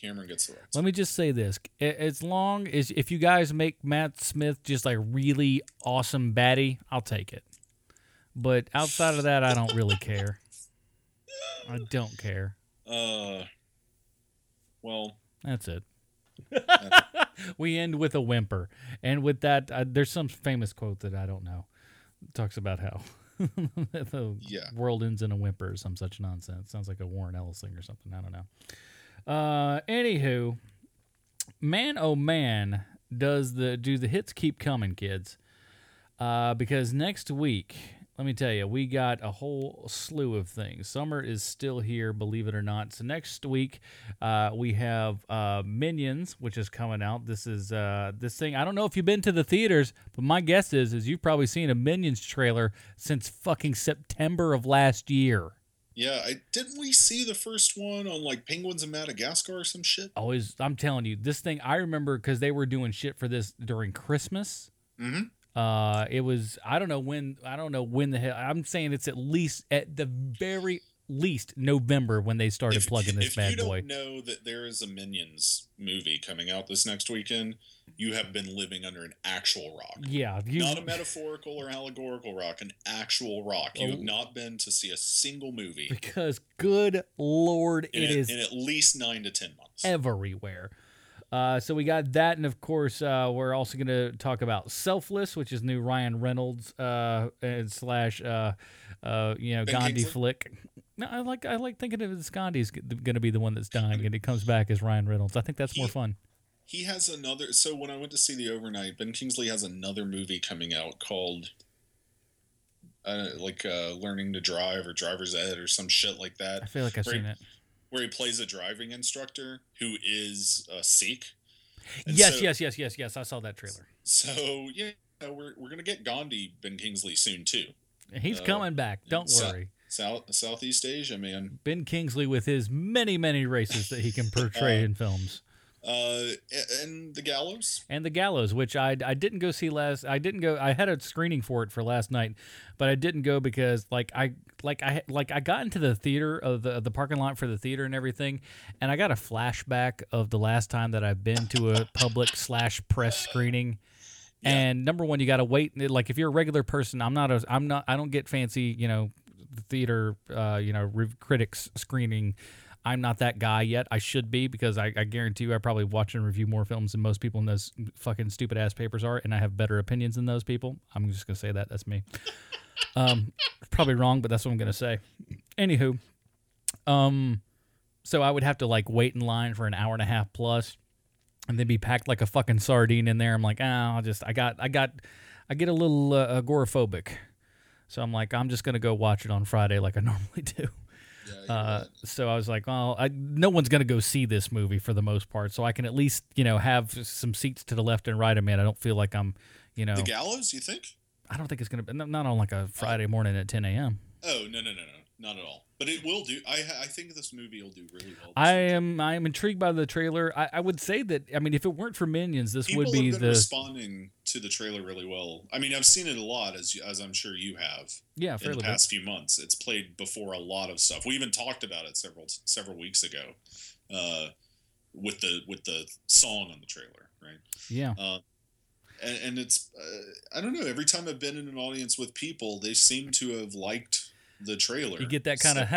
Cameron gets the rights. Let me just say this: as long as if you guys make Matt Smith just like really awesome baddie, I'll take it. But outside of that, I don't really care. I don't care. Well, that's it. We end with a whimper. And with that, there's some famous quote that I don't know. It talks about how the world ends in a whimper or some such nonsense. Sounds like a Warren Ellis thing or something. I don't know. Anywho, man, oh man, do the hits keep coming, kids? Because next week, let me tell you, we got a whole slew of things. Summer is still here, believe it or not. So next week, we have Minions, which is coming out. This is this thing. I don't know if you've been to the theaters, but my guess is you've probably seen a Minions trailer since fucking September of last year. Yeah, didn't we see the first one on like Penguins of Madagascar or some shit? Always, I'm telling you, this thing I remember because they were doing shit for this during Christmas. Mm-hmm. It was, I don't know when the hell, I'm saying it's at least at the very least November when they started plugging this bad boy. If you don't know that there is a Minions movie coming out this next weekend, you have been living under an actual rock. Yeah. Not a metaphorical or allegorical rock, an actual rock. You have not been to see a single movie. Because, good Lord, it is... in at least 9 to 10 months. Everywhere. So we got that, and of course, we're also going to talk about Selfless, which is new Ryan Reynolds slash Ben Gandhi Kingsley flick. No, I like thinking of it as Gandhi's going to be the one that's dying, and it comes back as Ryan Reynolds. I think that's more fun. He has another. So when I went to see The Overnight, Ben Kingsley has another movie coming out called Learning to Drive or Driver's Ed or some shit like that. I feel like I've seen it. Where he plays a driving instructor who is a Sikh. And yes. I saw that trailer. So yeah, we're gonna get Gandhi Ben Kingsley soon too. He's coming back. Don't worry. Southeast Asia, man. Ben Kingsley with his many races that he can portray in films. And The Gallows. Which I didn't go see last. I didn't go. I had a screening for it for last night, but I didn't go because I got into the theater of the parking lot for the theater and everything, and I got a flashback of the last time that I've been to a public / press screening. Yeah. And number one, you got to wait. Like if you're a regular person, I don't get fancy, theater, critics screening. I'm not that guy yet. I should be, because I guarantee you I probably watch and review more films than most people in those fucking stupid-ass papers are, and I have better opinions than those people. I'm just going to say that. That's me. Probably wrong, but that's what I'm going to say. Anywho, so I would have to, wait in line for an hour and a half plus, and then be packed like a fucking sardine in there. I'm like, I get a little agoraphobic. So I'm like, I'm just going to go watch it on Friday like I normally do. So I was like, no one's going to go see this movie for the most part, so I can at least, have some seats to the left and right of me. I don't feel like I'm, The Gallows, you think? I don't think it's going to be, not on like a Friday morning at 10 a.m. Oh, no, not at all. But it will do. I think this movie will do really well. I am intrigued by the trailer. I would say that, if it weren't for Minions, this would be the... People have been responding to the trailer really well. I've seen it a lot, as I'm sure you have. Yeah, fairly. In the past few months, it's played before a lot of stuff. We even talked about it several weeks ago, with the song on the trailer, right? Yeah. And it's I don't know. Every time I've been in an audience with people, they seem to have liked the trailer. You get that kind of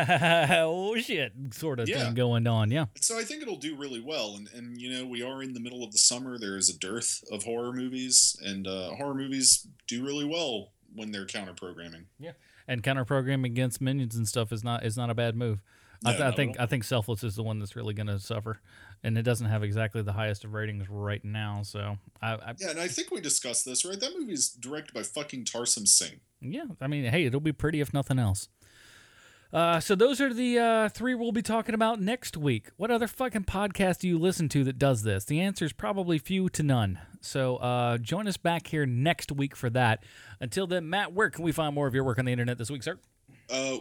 oh shit sort of thing going on. Yeah. So I think it'll do really well. And we are in the middle of the summer. There is a dearth of horror movies, and horror movies do really well when they're counter-programming. Yeah. And counter-programming against Minions and stuff is not a bad move. No, I think Selfless is the one that's really going to suffer, and it doesn't have exactly the highest of ratings right now. So and I think we discussed this, right? That movie is directed by fucking Tarsem Singh. Yeah, hey, it'll be pretty if nothing else. So those are the three we'll be talking about next week. What other fucking podcast do you listen to that does this? The answer is probably few to none. So join us back here next week for that. Until then, Matt, where can we find more of your work on the internet this week, sir?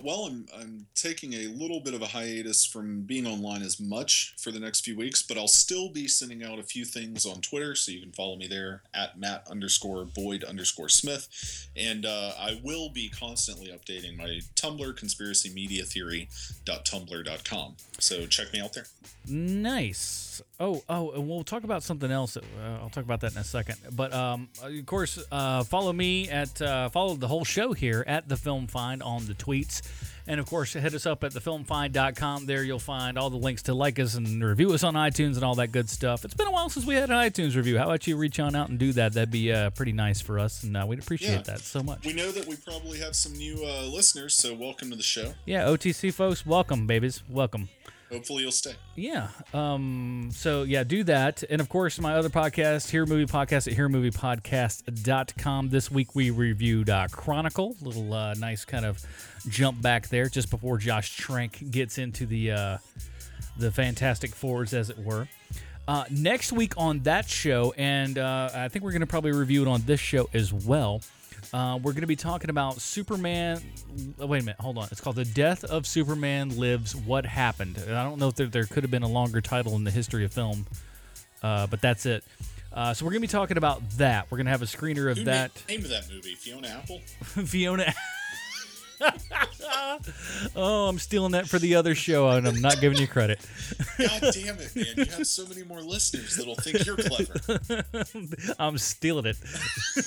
Well, I'm taking a little bit of a hiatus from being online as much for the next few weeks, but I'll still be sending out a few things on Twitter, so you can follow me there at Matt_Boyd_Smith. And I will be constantly updating my Tumblr, conspiracymediatheory.tumblr.com. So check me out there. Nice. Oh, and we'll talk about something else. I'll talk about that in a second. But, of course, follow the whole show here at The Film Find on the tweets. And, of course, hit us up at thefilmfind.com. There you'll find all the links to like us and review us on iTunes and all that good stuff. It's been a while since we had an iTunes review. How about you reach on out and do that? That'd be pretty nice for us, and we'd appreciate that so much. We know that we probably have some new listeners, so welcome to the show. Yeah, OTC folks, welcome, babies. Welcome. Hopefully you'll stay. Yeah. So, yeah, do that. And, of course, my other podcast, Hear Movie Podcast, at hearmoviepodcast.com. This week we reviewed Chronicle, a little nice kind of jump back there just before Josh Trank gets into the Fantastic Fours, as it were. Next week on that show, and I think we're going to probably review it on this show as well, we're going to be talking about Superman. Wait a minute. Hold on. It's called The Death of Superman Lives. What Happened? And I don't know if there could have been a longer title in the history of film, but that's it. So we're going to be talking about that. We're going to have a screener of that. Name of that movie, Fiona Apple? Fiona Oh, I'm stealing that for the other show, and I'm not giving you credit. God damn it, man. You have so many more listeners that'll think you're clever. I'm stealing it.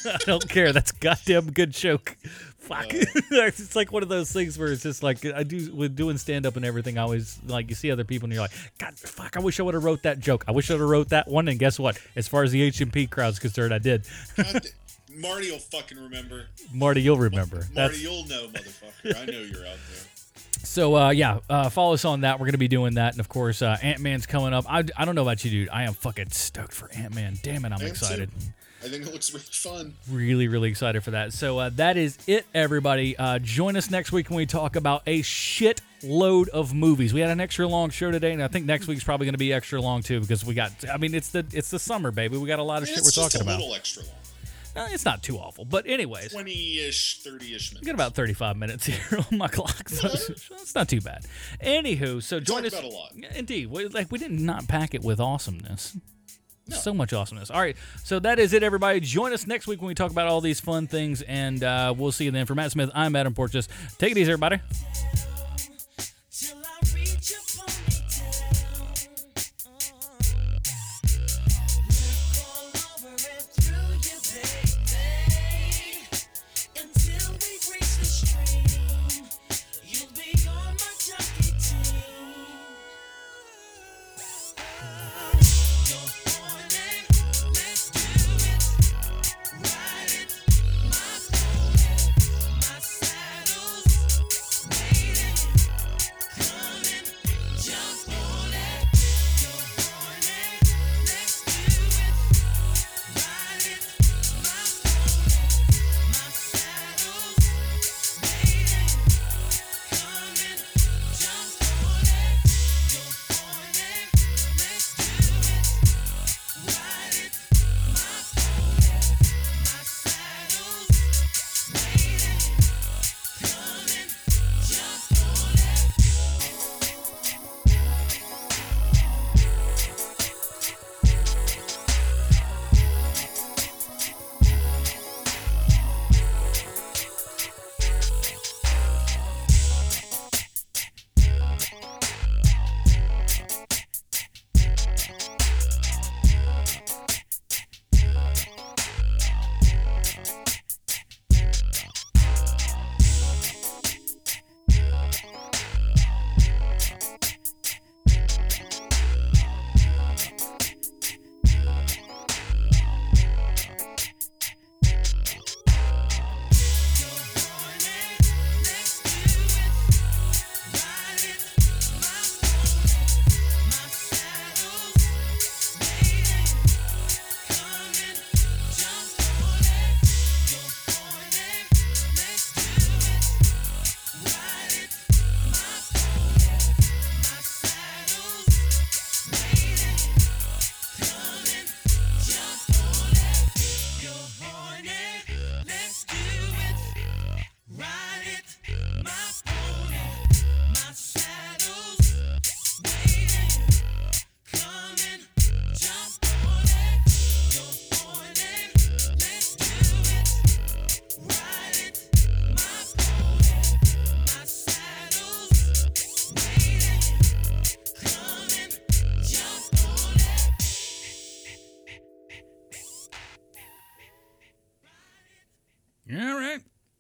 I don't care. That's a goddamn good joke. Fuck. It's like one of those things where it's just like, I do with doing stand-up and everything, I always, like, you see other people, and you're like, God, fuck, I wish I would have wrote that joke. I wish I would have wrote that one, and guess what? As far as the H&P crowd's concerned, I did. God, Marty will fucking remember. Marty, you'll remember. Marty, you'll know, motherfucker. I know you're out there. So, follow us on that. We're going to be doing that. And, of course, Ant-Man's coming up. I don't know about you, dude. I am fucking stoked for Ant-Man. Damn it, I'm excited. Too. I think it looks really fun. Really, really excited for that. So, that is it, everybody. Join us next week when we talk about a shitload of movies. We had an extra long show today, and I think next week's probably going to be extra long, too, because we got, I mean, it's the summer, baby. We got a lot of shit we're talking about. It's just a little extra long. It's not too awful, but anyways. 20-ish, 30-ish minutes. We got about 35 minutes here on my clock, so it's not too bad. Anywho, so join us. Talked about a lot. Indeed. We did not pack it with awesomeness. No. So much awesomeness. All right, so that is it, everybody. Join us next week when we talk about all these fun things, and we'll see you then. For Matt Smith, I'm Adam Porteous. Take it easy, everybody.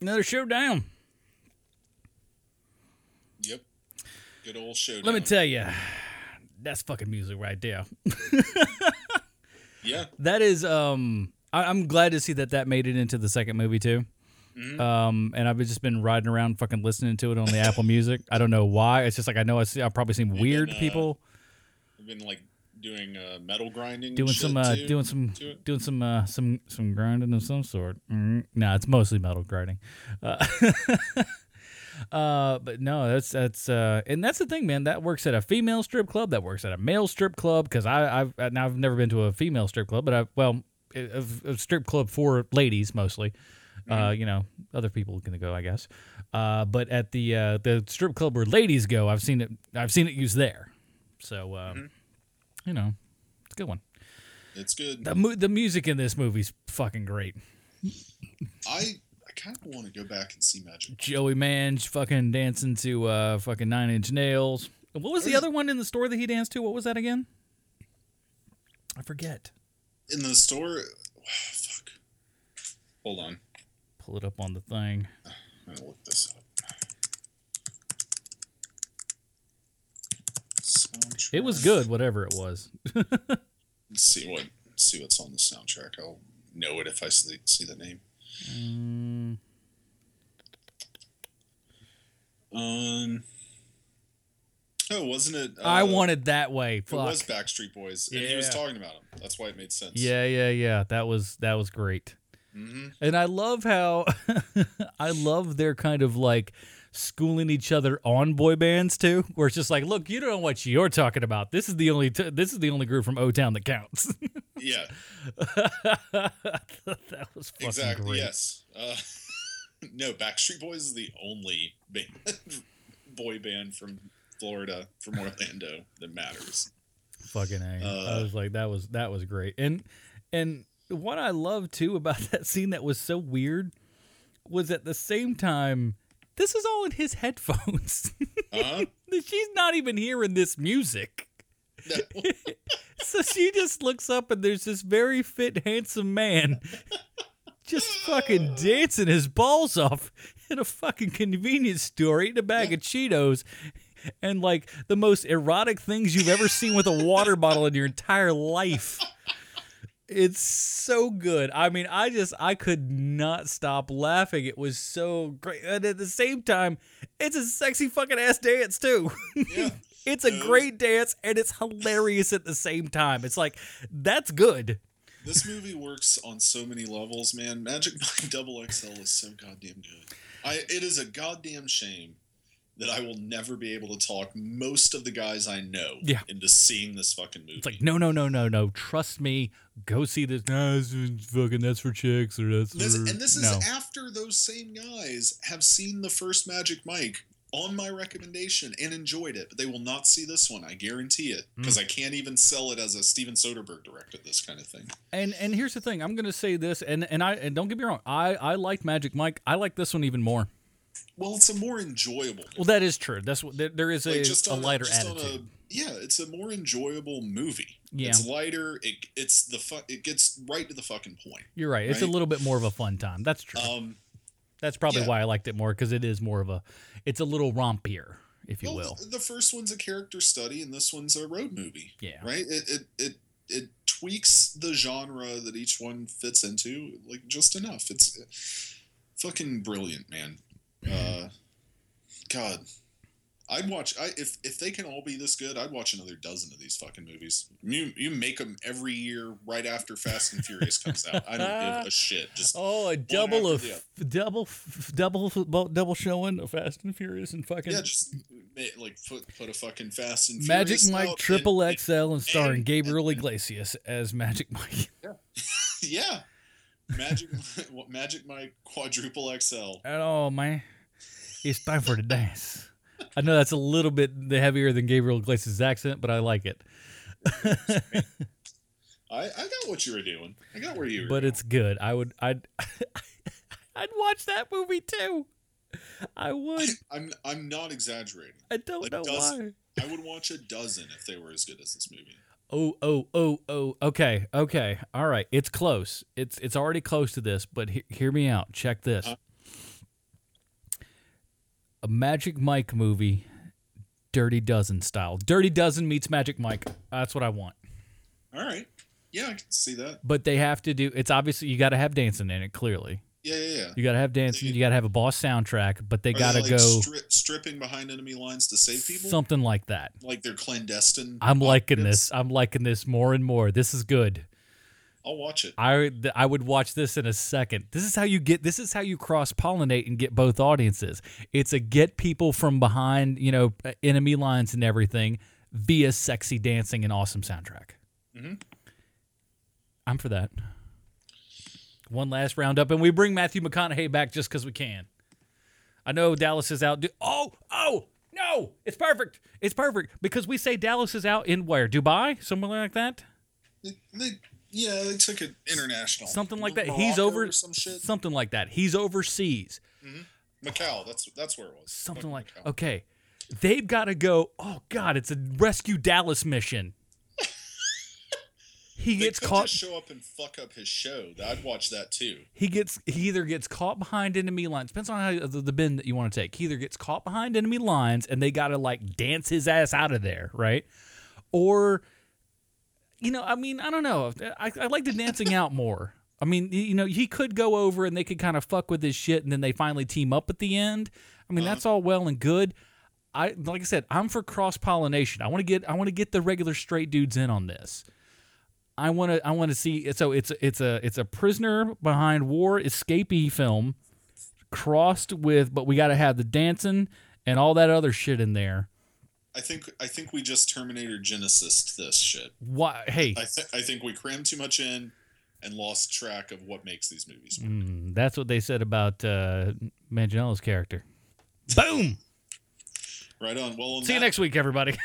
Another showdown. Yep. Good old showdown. Let me tell you, that's fucking music right there. Yeah. That is, I'm glad to see that made it into the second movie, too. Mm-hmm. And I've just been riding around fucking listening to it on the Apple Music. I don't know why. It's just like, I know I've probably seen weird people. I've been like doing metal grinding, doing some grinding of some sort. No, it's mostly metal grinding. But no, that's and that's the thing, man. That works at a female strip club. That works at a male strip club. Because I've never been to a female strip club, but a strip club for ladies mostly. Other people can go, I guess. But at the strip club where ladies go, I've seen it used there. So. You know, it's a good one. It's good. The music in this movie's fucking great. I kind of want to go back and see Magic Mike. Joey Manganiello fucking dancing to fucking Nine Inch Nails. What was the other one in the store that he danced to? What was that again? I forget. In the store? Oh, fuck. Hold on. Pull it up on the thing. I'm going to look this up. Soundtrack. It was good, whatever it was. Let's see what's on the soundtrack. I'll know it if I see the name. Oh, wasn't it? I wanted that way. Fuck. It was Backstreet Boys, and he was talking about them. That's why it made sense. Yeah. That was great. Mm-hmm. And I love how I love their kind of like schooling each other on boy bands too, where it's just like, look, you don't know what you're talking about. This is the only this is the only group from O-Town that counts. Yeah, that was fucking exactly great. Yes. No, Backstreet Boys is the only boy band from Florida, from Orlando, that matters. Fucking A. I was like, that was great. And what I love too about that scene that was so weird was at the same time, this is all in his headphones. Uh-huh. She's not even hearing this music. No. So she just looks up and there's this very fit, handsome man just fucking dancing his balls off in a fucking convenience store eating a bag of Cheetos. And like the most erotic things you've ever seen with a water bottle in your entire life. It's so good. I mean, I could not stop laughing. It was so great. And at the same time, it's a sexy fucking ass dance too. Yeah. It's a great dance and it's hilarious at the same time. It's like, that's good. This movie works on so many levels, man. Magic Mike XXL is so goddamn good. It is a goddamn shame that I will never be able to talk most of the guys I know into seeing this fucking movie. It's like, no. Trust me. Go see this. No, fucking, that's for chicks. Or that's is after those same guys have seen the first Magic Mike on my recommendation and enjoyed it. But they will not see this one. I guarantee it. Because I can't even sell it as a Steven Soderbergh directed this kind of thing. And here's the thing. I'm going to say this. And don't get me wrong. I like Magic Mike. I like this one even more. Well, it's a more enjoyable movie. Well, that is true. That's what there is a lighter attitude. It's a more enjoyable movie. Yeah. It's lighter. It gets right to the fucking point. You're right. It's a little bit more of a fun time. That's true. That's probably why I liked it more, because it is more of it's a little rompier, if you will. The first one's a character study, and this one's a road movie. Yeah. Right. It tweaks the genre that each one fits into like just enough. It's fucking brilliant, man. God, I'd watch. If they can all be this good, I'd watch another dozen of these fucking movies. You make them every year right after Fast and Furious comes out. I don't give a shit. Just double showing of Fast and Furious and fucking just like put a fucking Fast and Furious Magic Mike XXL and starring Gabriel Iglesias as Magic Mike. Yeah. Yeah. Magic Mike quadruple XL. Oh man, it's time for the dance. I know that's a little bit heavier than Gabriel Iglesias' accent, but I like it. I got what you were doing. I got where you were. But going. It's good. I'd watch that movie too. I would. I'm not exaggerating. I don't know why. I would watch a dozen if they were as good as this movie. Oh. Okay. All right. It's close. It's already close to this, but hear me out. Check this. A Magic Mike movie, Dirty Dozen style. Dirty Dozen meets Magic Mike. That's what I want. All right. Yeah, I can see that. But they have to do, it's obviously, you got to have dancing in it, clearly. Yeah. You got to have dancing. You got to have a boss soundtrack, but they got to like go stripping behind enemy lines to save people. Something like that. Like they're clandestine. I'm liking this. I'm liking this more and more. This is good. I'll watch it. I would watch this in a second. This is how you cross pollinate and get both audiences. It's a get people from behind, enemy lines and everything via sexy dancing and awesome soundtrack. Mm-hmm. I'm for that. One last roundup, and we bring Matthew McConaughey back just because we can. I know Dallas is out. No! It's perfect. It's perfect because we say Dallas is out in where? Dubai? Somewhere like that? Yeah, they took it international. Something like that. He's over some shit. Something like that. He's overseas. Mm-hmm. Macau. That's where it was. Something like Macau. Okay, they've got to go. Oh God, it's a Rescue Dallas mission. He gets caught. Just show up and fuck up his show. I'd watch that too. He either gets caught behind enemy lines. Depends on how the bend that you want to take. He either gets caught behind enemy lines and they got to like dance his ass out of there, right? Or, you know, I mean, I don't know. I like the dancing out more. I mean, you know, he could go over and they could kind of fuck with his shit and then they finally team up at the end. I mean, that's all well and good. Like I said, I'm for cross-pollination. I want to get the regular straight dudes in on this. I want to see. So it's a prisoner behind war escapee film crossed with, but we got to have the dancing and all that other shit in there. I think we just Terminator Genisys this shit. Why? Hey, I think we crammed too much in and lost track of what makes these movies work. That's what they said about Manganiello's character. Boom. Right on. Well, on see you next week, everybody.